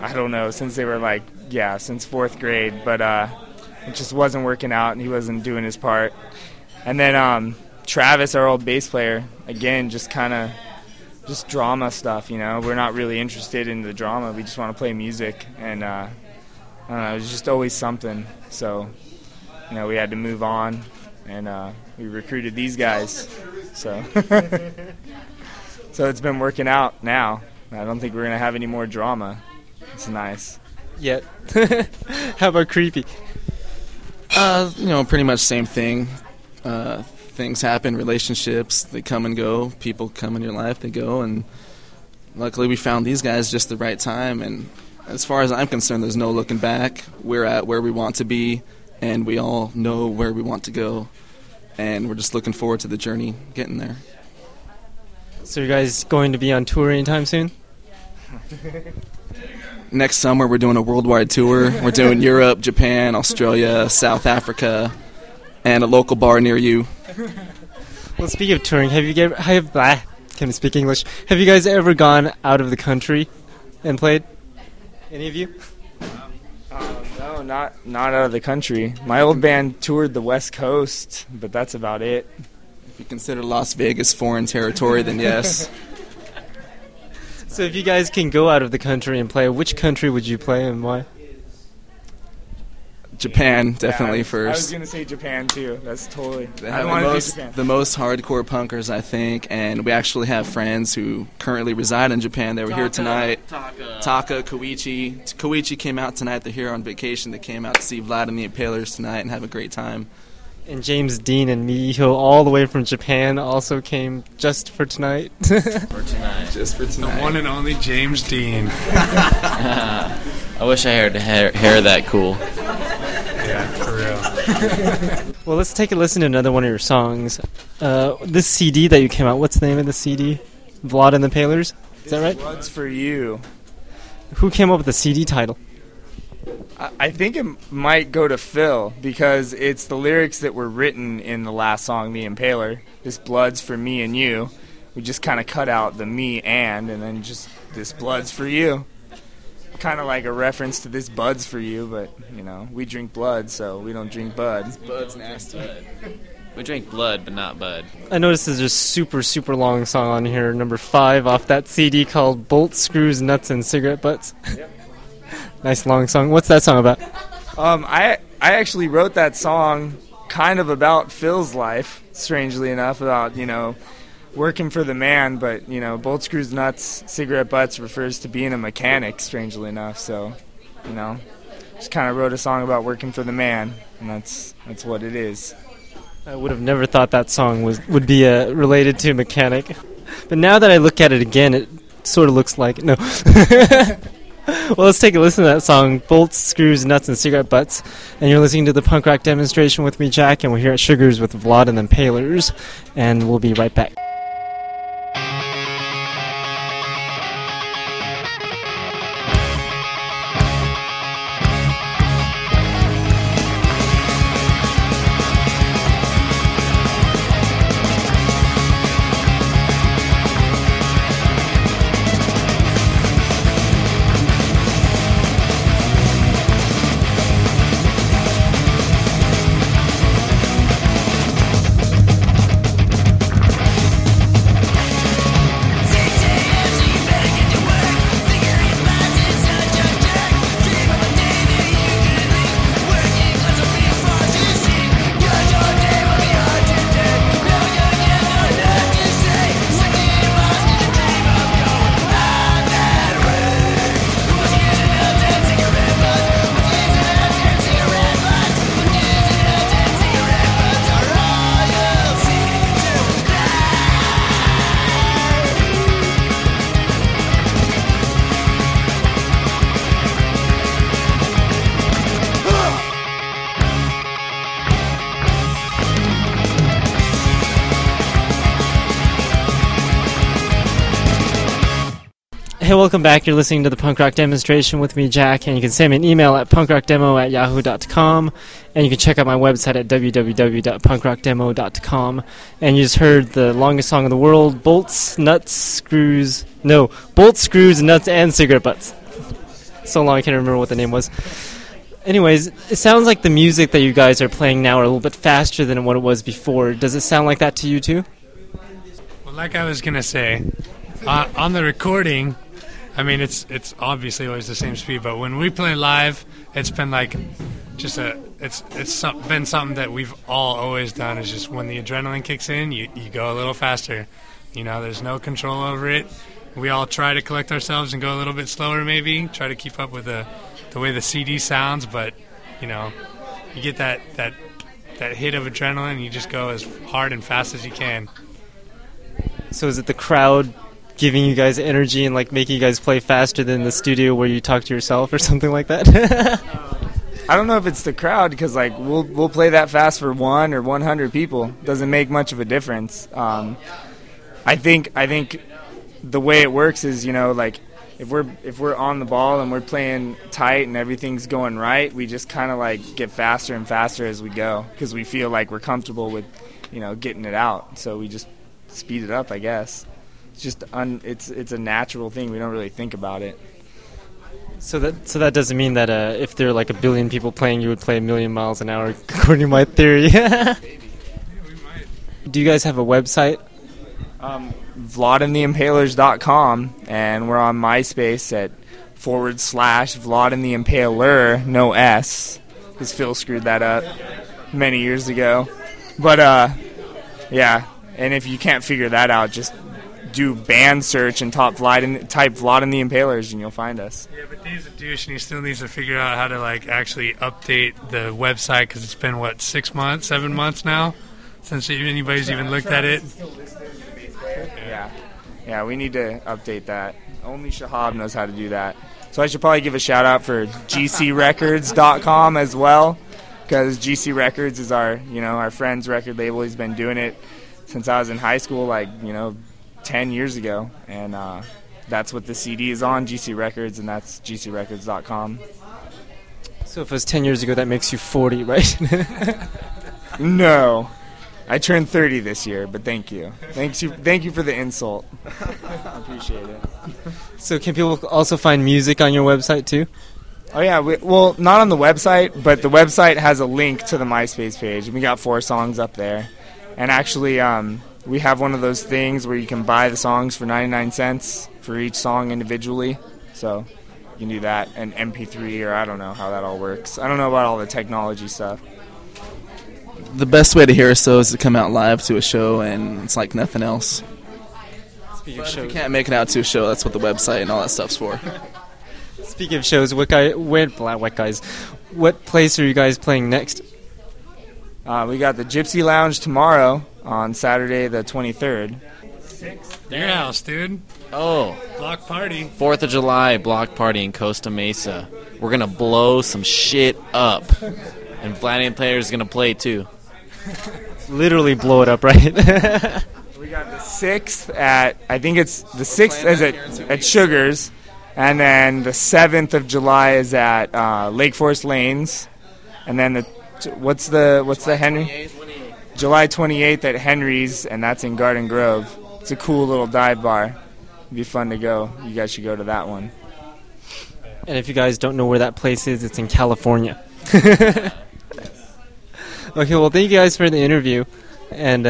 I don't know, since they were, like, yeah, since fourth grade. But it just wasn't working out, and he wasn't doing his part. And then Travis, our old bass player, again, just kind of just drama stuff, you know. We're not really interested in the drama. We just want to play music. And I don't know, it was just always something. So... you know, we had to move on, and we recruited these guys. So so it's been working out now. I don't think we're going to have any more drama. It's nice. Yet. How about Creepy? You know, pretty much same thing. Things happen, relationships, they come and go. People come in your life, they go. And luckily we found these guys just the right time. And as far as I'm concerned, there's no looking back. We're at where we want to be. And we all know where we want to go, and we're just looking forward to the journey getting there. So you guys going to be on tour anytime soon? Next summer we're doing a worldwide tour. We're doing Europe, Japan, Australia, South Africa, and a local bar near you. Well, speaking of touring, Have you guys ever gone out of the country and played? Any of you? No, not out of the country. My old band toured the West Coast, but that's about it. If you consider Las Vegas foreign territory, then yes. So if you guys can go out of the country and play, which country would you play and why? Japan, definitely first. I was going to say Japan, too. That's totally... The most hardcore punkers, I think, and we actually have friends who currently reside in Japan. They were here tonight. Taka, Koichi. Koichi came out tonight. They're here on vacation. They came out to see Vlad and the Impalers tonight and have a great time. And James Dean and Miho, all the way from Japan, also came just for tonight. Just for tonight. The one and only James Dean. I wish I had hair that cool. Yeah, for real. Well, let's take a listen to another one of your songs. This CD that you came out, what's the name of the CD? Vlad and the Impalers? Is that right? This Blood's for You. Who came up with the CD title? I think it might go to Phil, because it's the lyrics that were written in the last song, The Impaler. This blood's for me and you. We just kind of cut out the me and then just this blood's for you. Kind of like a reference to this bud's for you, but, you know, we drink blood, so we don't drink bud. This bud's nasty. We drink blood, but not bud. I noticed there's a super, super long song on here, number 5 off that CD called Bolts, Screws, Nuts and Cigarette Butts. Yep. Nice long song. What's that song about? I actually wrote that song kind of about Phil's life, strangely enough, about, you know, working for the man, but, you know, Bolt Screws Nuts, Cigarette Butts refers to being a mechanic, strangely enough, so, you know, just kind of wrote a song about working for the man, and that's what it is. I would have never thought that song would be related to mechanic, but now that I look at it again, it sort of looks like, no. Well, let's take a listen to that song, Bolts, Screws, Nuts, and Cigarette Butts. And you're listening to the Punk Rock Demonstration with me, Jack, and we're here at Sugar's with Vlad and the Impalers. And we'll be right back. Hey, welcome back. You're listening to the Punk Rock Demonstration with me, Jack, and you can send me an email at punkrockdemo@yahoo.com, and you can check out my website at www.punkrockdemo.com. And you just heard the longest song in the world, Bolts, Screws, Nuts, and Cigarette Butts. So long I can't remember what the name was. Anyways, it sounds like the music that you guys are playing now are a little bit faster than what it was before. Does it sound like that to you too? Well, like I was going to say, on the recording... I mean, it's obviously always the same speed, but when we play live, it's been like just been something that we've all always done. Is just when the adrenaline kicks in, you go a little faster. You know, there's no control over it. We all try to collect ourselves and go a little bit slower, maybe try to keep up with the way the CD sounds. But you know, you get that hit of adrenaline, and you just go as hard and fast as you can. So is it the crowd giving you guys energy and like making you guys play faster than the studio where you talk to yourself or something like that? I don't know if it's the crowd, because like we'll play that fast for 1 or 100 people. Doesn't make much of a difference. I think the way it works is, you know, like if we're on the ball and we're playing tight and everything's going right, we just kind of like get faster and faster as we go because we feel like we're comfortable with, you know, getting it out. So we just speed it up, I guess. It's just it's a natural thing. We don't really think about it. So that doesn't mean that if there are like a billion people playing, you would play a million miles an hour, according to my theory. Yeah, we might. Do you guys have a website? VladandTheImpalers.com, and we're on MySpace at / VladandTheImpaler, no S, because Phil screwed that up many years ago. But, yeah, and if you can't figure that out, just do band search and type Vlad and the Impalers and you'll find us. Yeah, but he's a douche and he still needs to figure out how to like actually update the website because it's been, 7 months now since anybody's even looked at it. Yeah, we need to update that. Only Shahab knows how to do that. So I should probably give a shout out for GCRecords.com as well, because GC Records is our friend's record label. He's been doing it since I was in high school, 10 years ago, and that's what the CD is on, GC Records, and that's gcrecords.com. So if it was 10 years ago, that makes you 40, right? No. I turned 30 this year, but thank you. Thank you for the insult. I appreciate it. So can people also find music on your website, too? Oh, yeah. Well, not on the website, but the website has a link to the MySpace page, and we got 4 songs up there. And actually, we have one of those things where you can buy the songs for 99 cents for each song individually. So you can do that, and MP3, or I don't know how that all works. I don't know about all the technology stuff. The best way to hear us, though, is to come out live to a show, and it's like nothing else. Speaking of shows, if you can't make it out to a show, that's what the website and all that stuff's for. Speaking of shows, what place are you guys playing next? We got the Gypsy Lounge tomorrow on Saturday the 23rd. Your house, dude. Oh. Block party. 4th of July block party in Costa Mesa. We're going to blow some shit up. And Vlad and Player is going to play, too. Literally blow it up, right? We got the 6th at, I think it's the 6th is at Sugar's. And then the 7th of July is at Lake Forest Lanes. And then the what's the Henry? 28th. July 28th at Henry's, and that's in Garden Grove. It's a cool little dive bar. It'd be fun to go. You guys should go to that one. And if you guys don't know where that place is, it's in California. Yes. Okay, well, thank you guys for the interview, and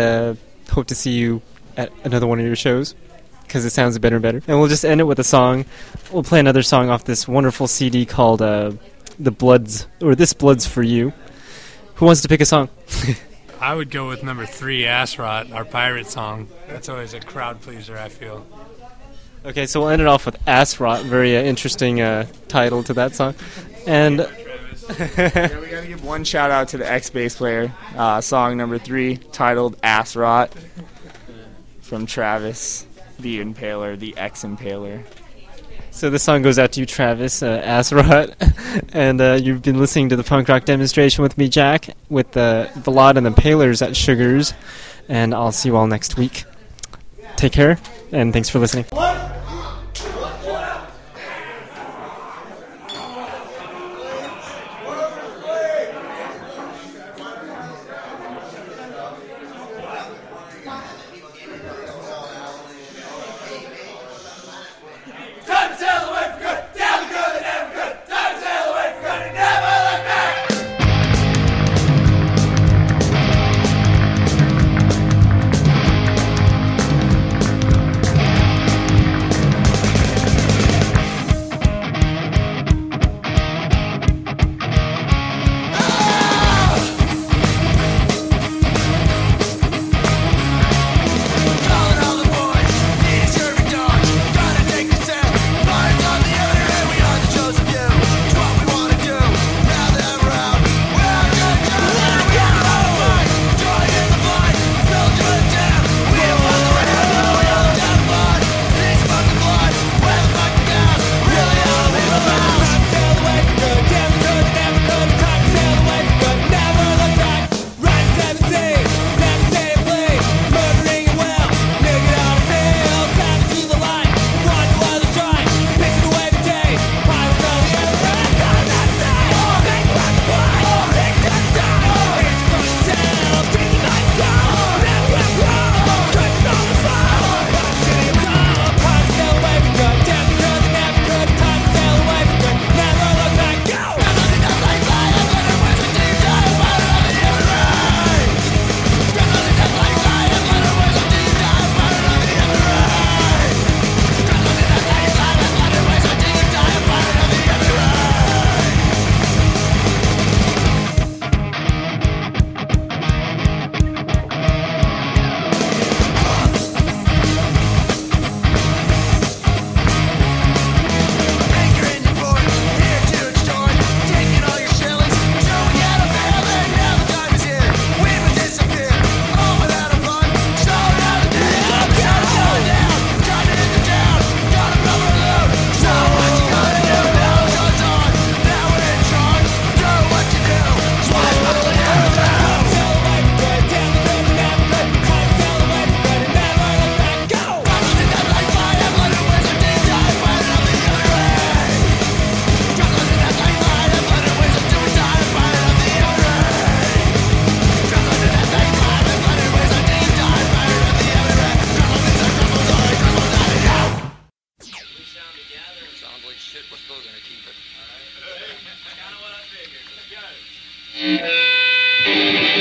hope to see you at another one of your shows, because it sounds better and better. And we'll just end it with a song. We'll play another song off this wonderful CD called This Blood's for You. Who wants to pick a song? I would go with number 3, Ass Rot, our pirate song. That's always a crowd pleaser, I feel. Okay, so we'll end it off with Ass Rot. Very interesting title to that song. And yeah, we got to give one shout out to the ex-bass player. Song number 3, titled Ass Rot, from Travis, the Impaler, the ex-Impaler. So this song goes out to you, Travis, Ass Rot. And you've been listening to the Punk Rock Demonstration with me, Jack, with Vlad and the Impalers at Sugar's. And I'll see you all next week. Take care, and thanks for listening.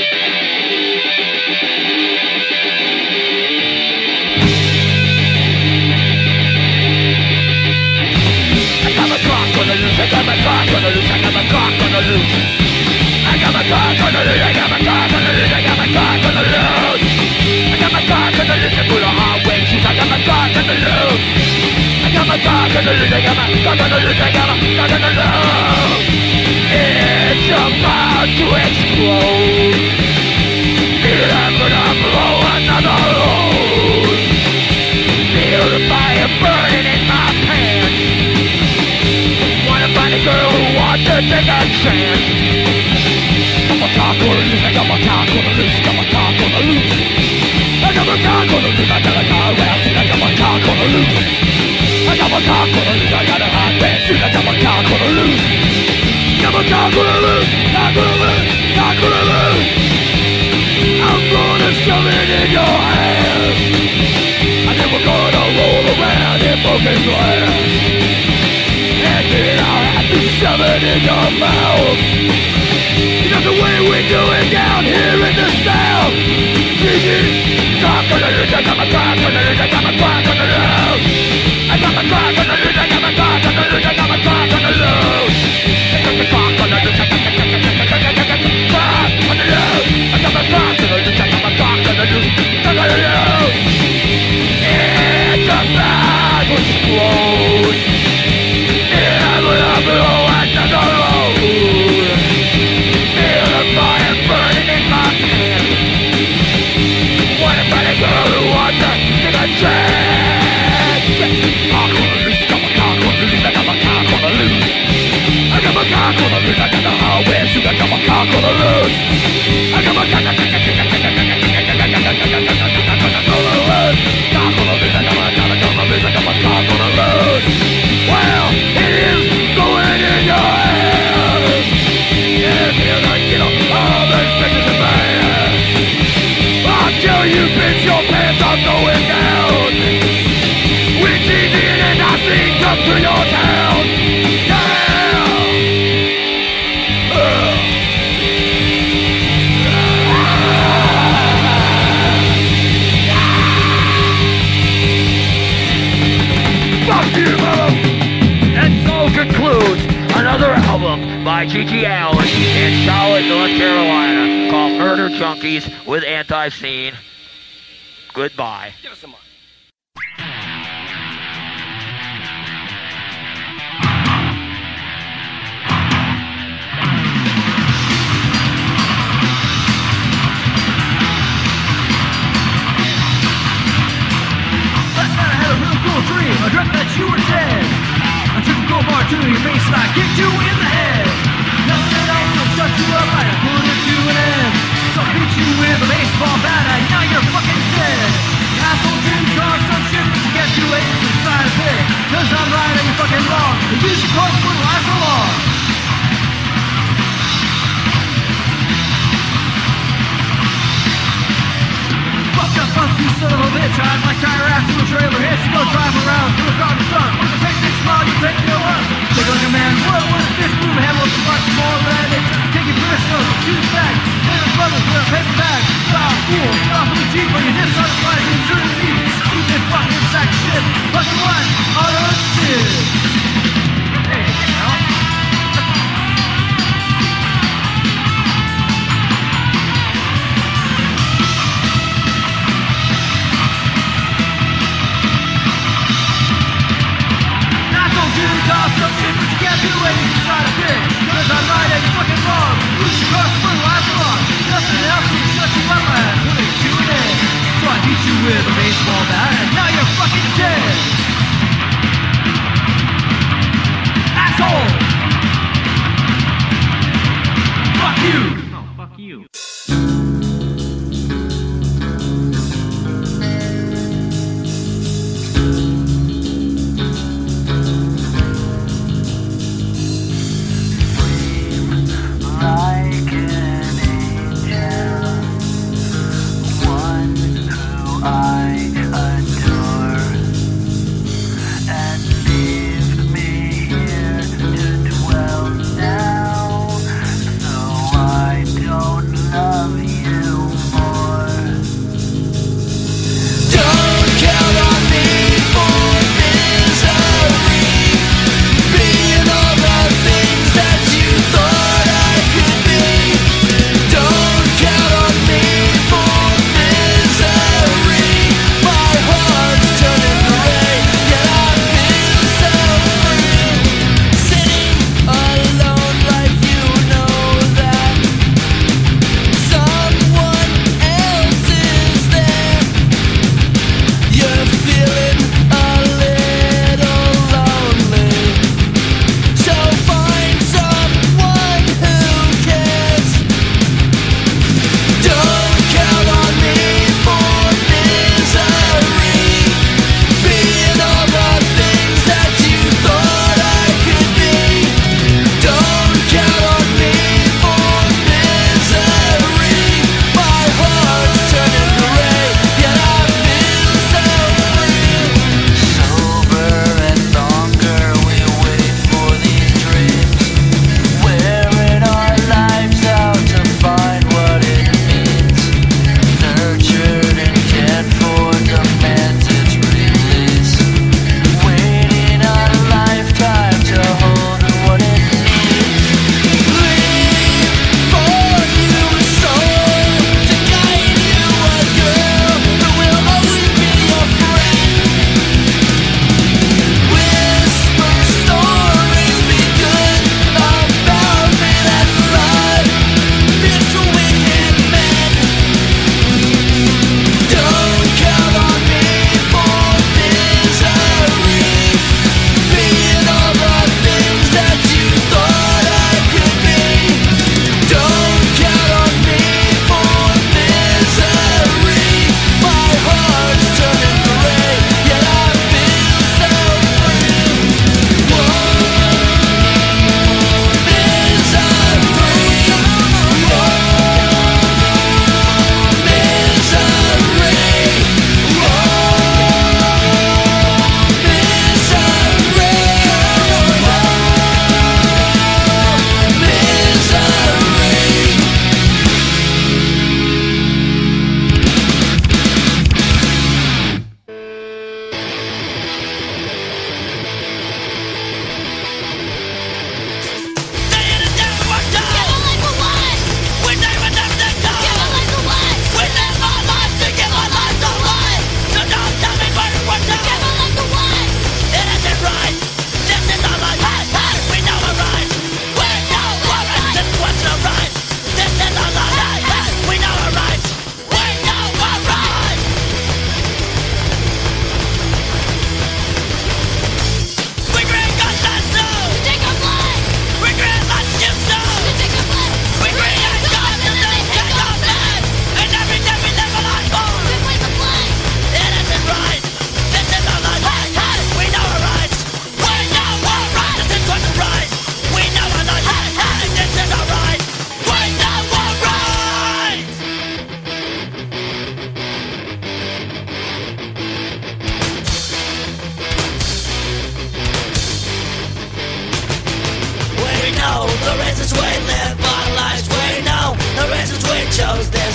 I don't love you.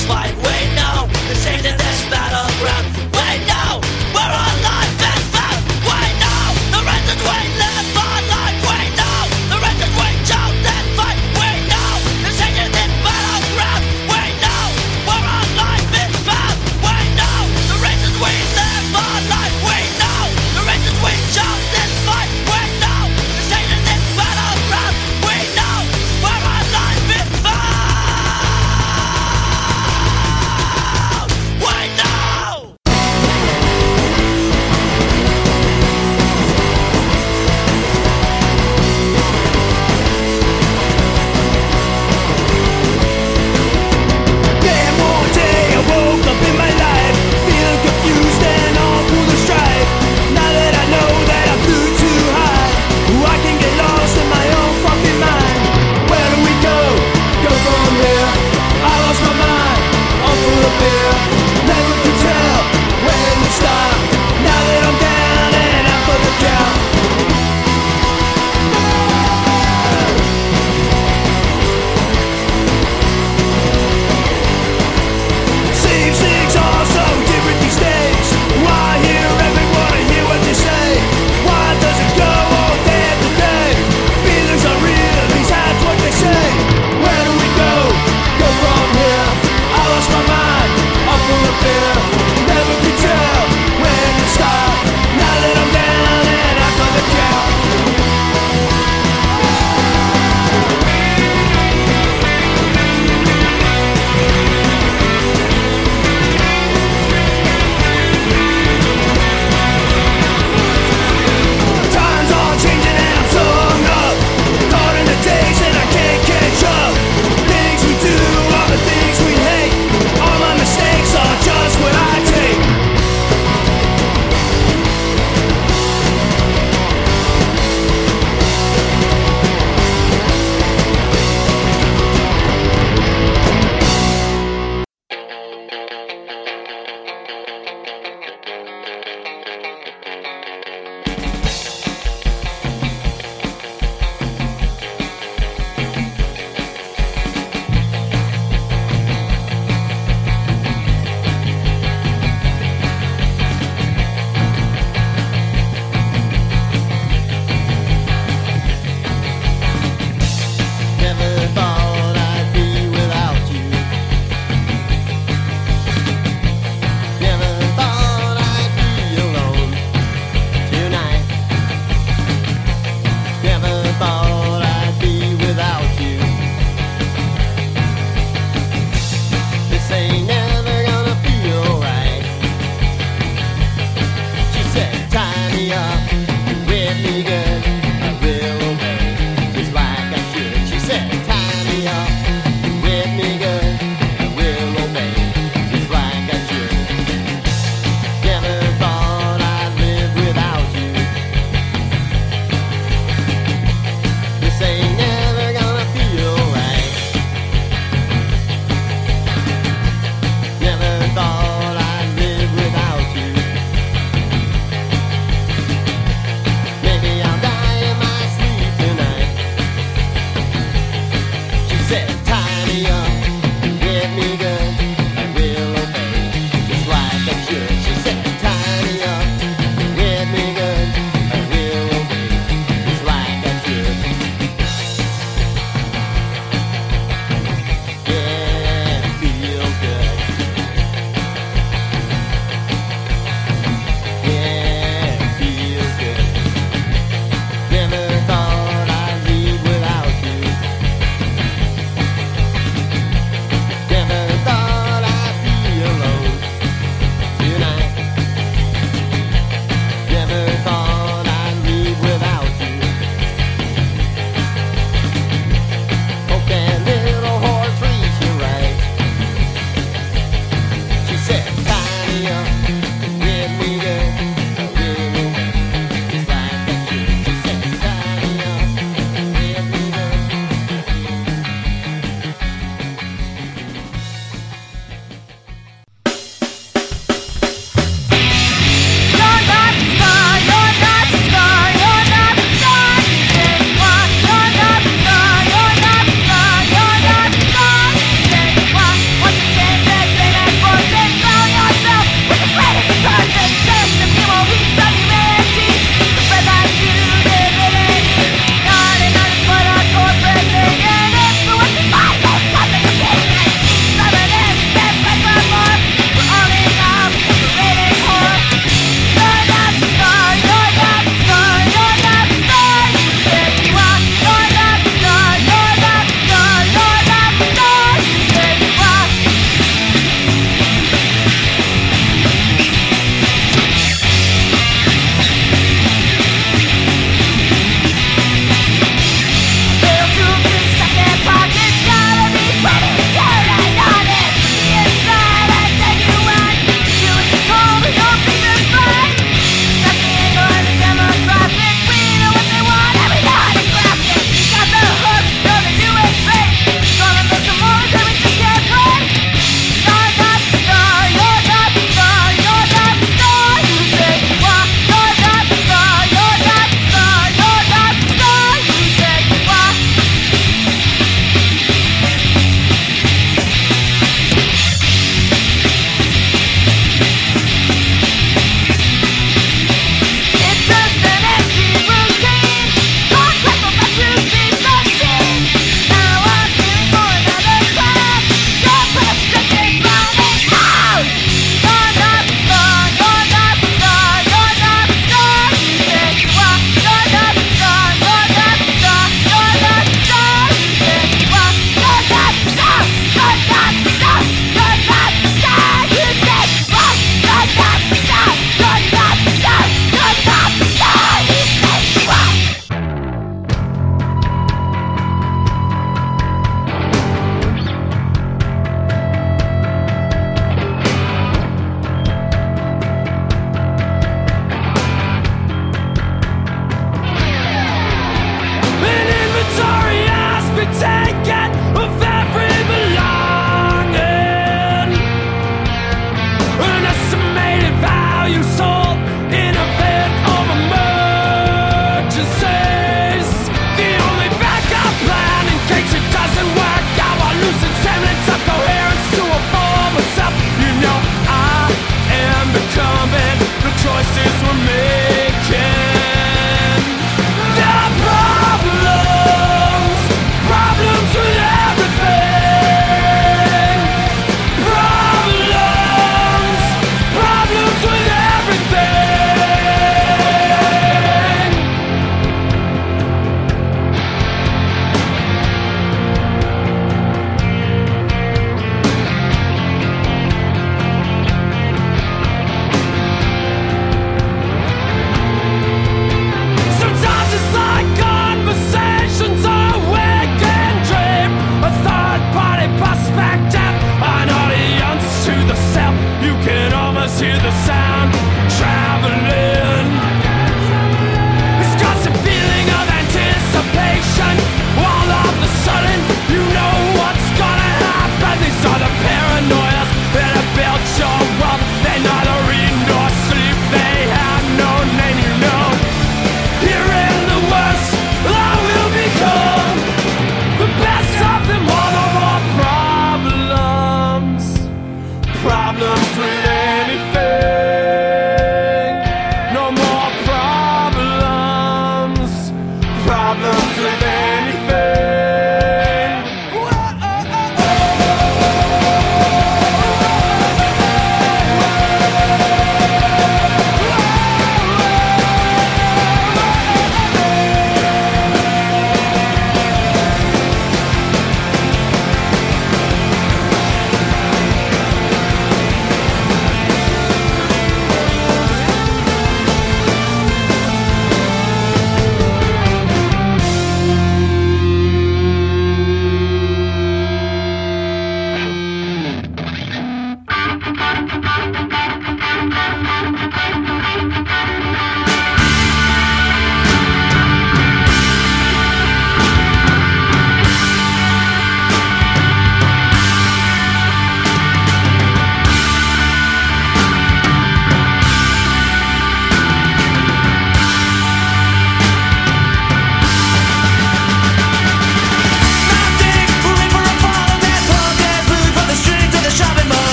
this fight. We know the change in this battleground. We know where our life is found. We know the wretched we live for life. We know the wretched we chose this fight. We know the change in this battleground. We know where our life is found. We know the wretched we live for life. We know the wretched we chose this fight. We know the change in this battleground. We know where our life is found.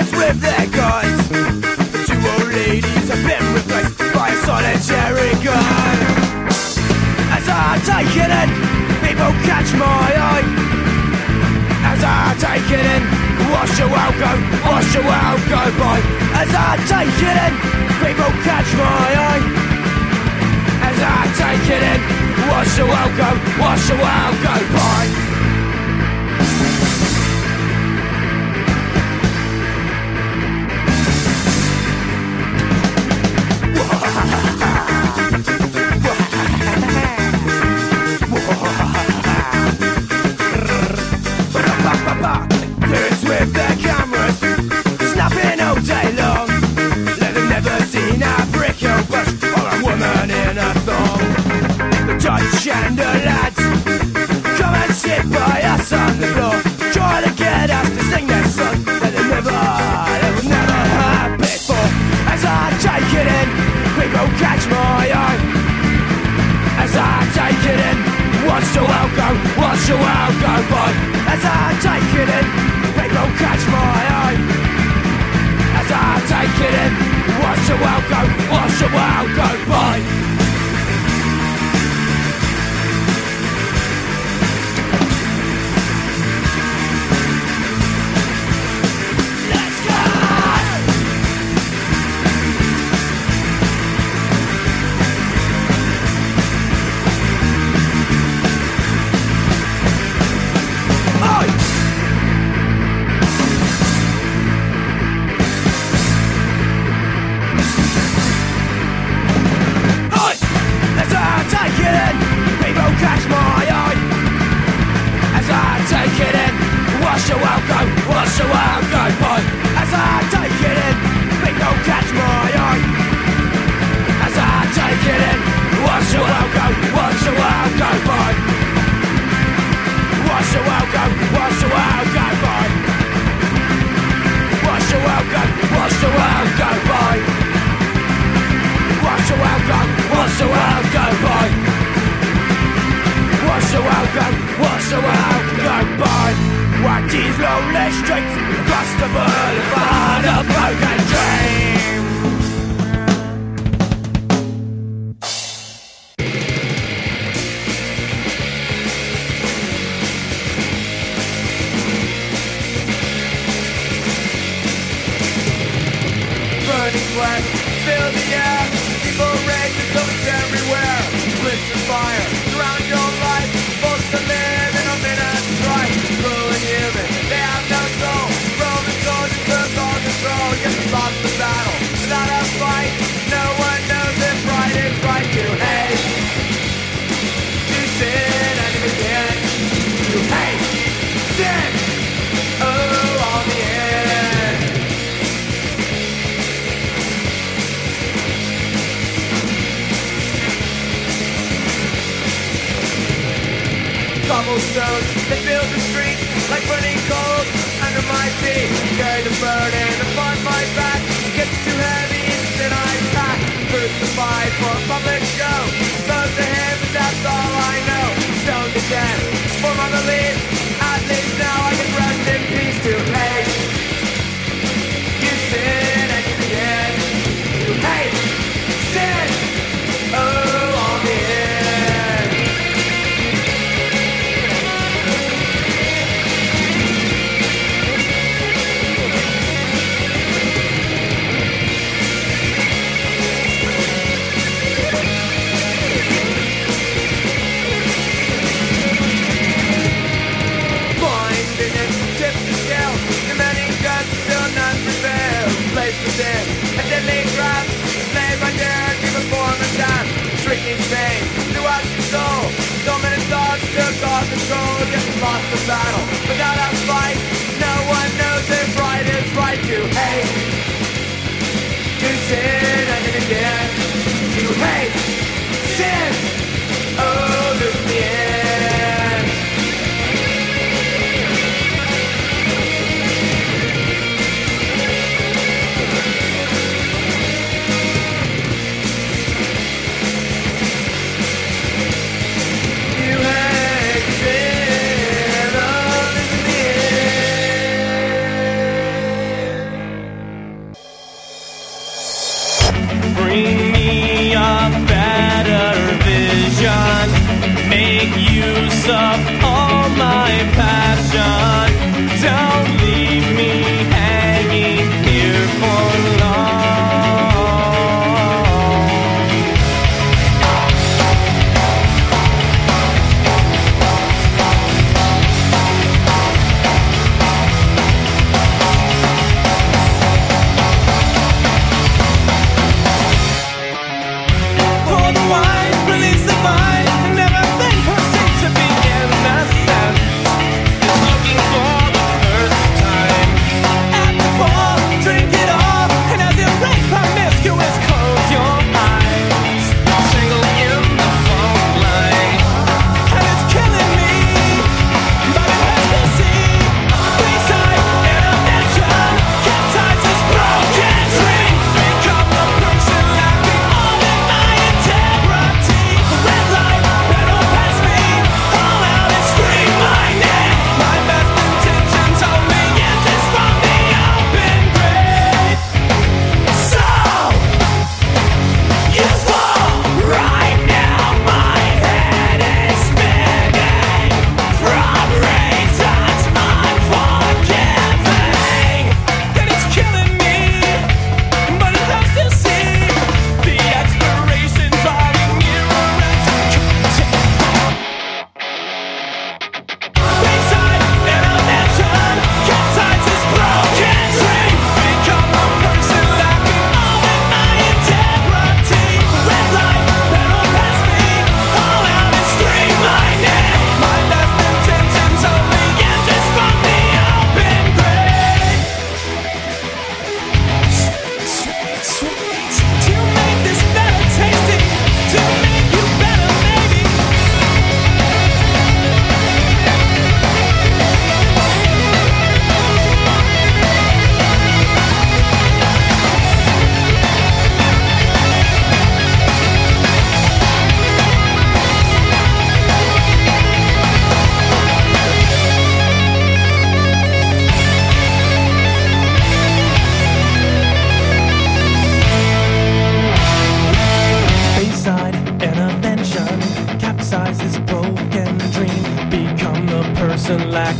lads with their guns. Two old ladies have been replaced by a solitary gun. As I take it in, people catch my eye. As I take it in, wash your world go by. As I take it in, people catch my eye. As I take it in, wash your world go by.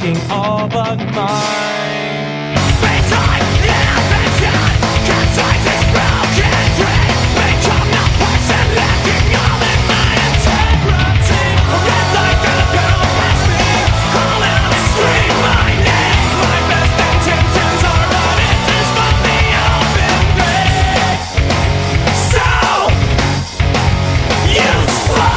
fucking all but mine. Bedtime intervention contains this broken dream. Become the person lacking all in my integrity. A red light gonna go past me, call out and scream my name. My best intentions are running this from the open grave. So you fly.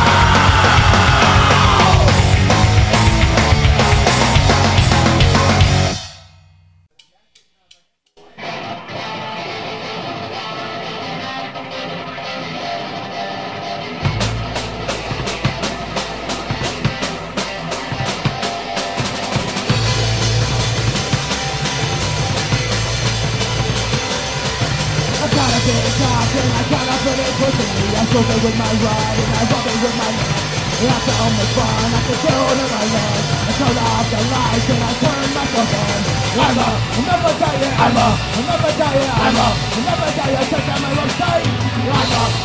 Rubber with my rod and I rubber with my hand. That's the only fun I can do in my land. I turn off the lights and I turn myself on. I'm a never die. I'm a never die. I'm a never die. I take out my own sight. I'm a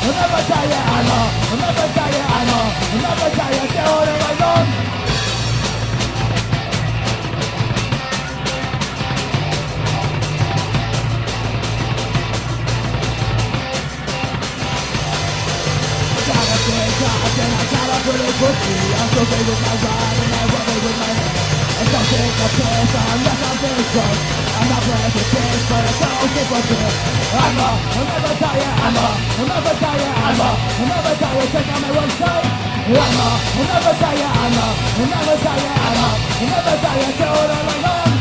never die. I'm a never die. I'm a never die. I do it in my own. And I got up really quickly. I'm so big with my ride and I rub it with my head. I don't take a piss unless I'm feeling drunk. I'm not playing for kids, but I don't give a shit. I'm a never die. I'm a never die. I'm a never die. Take out my one side. I'm a never die. I'm a never die. I'm a never die. Do it on my own.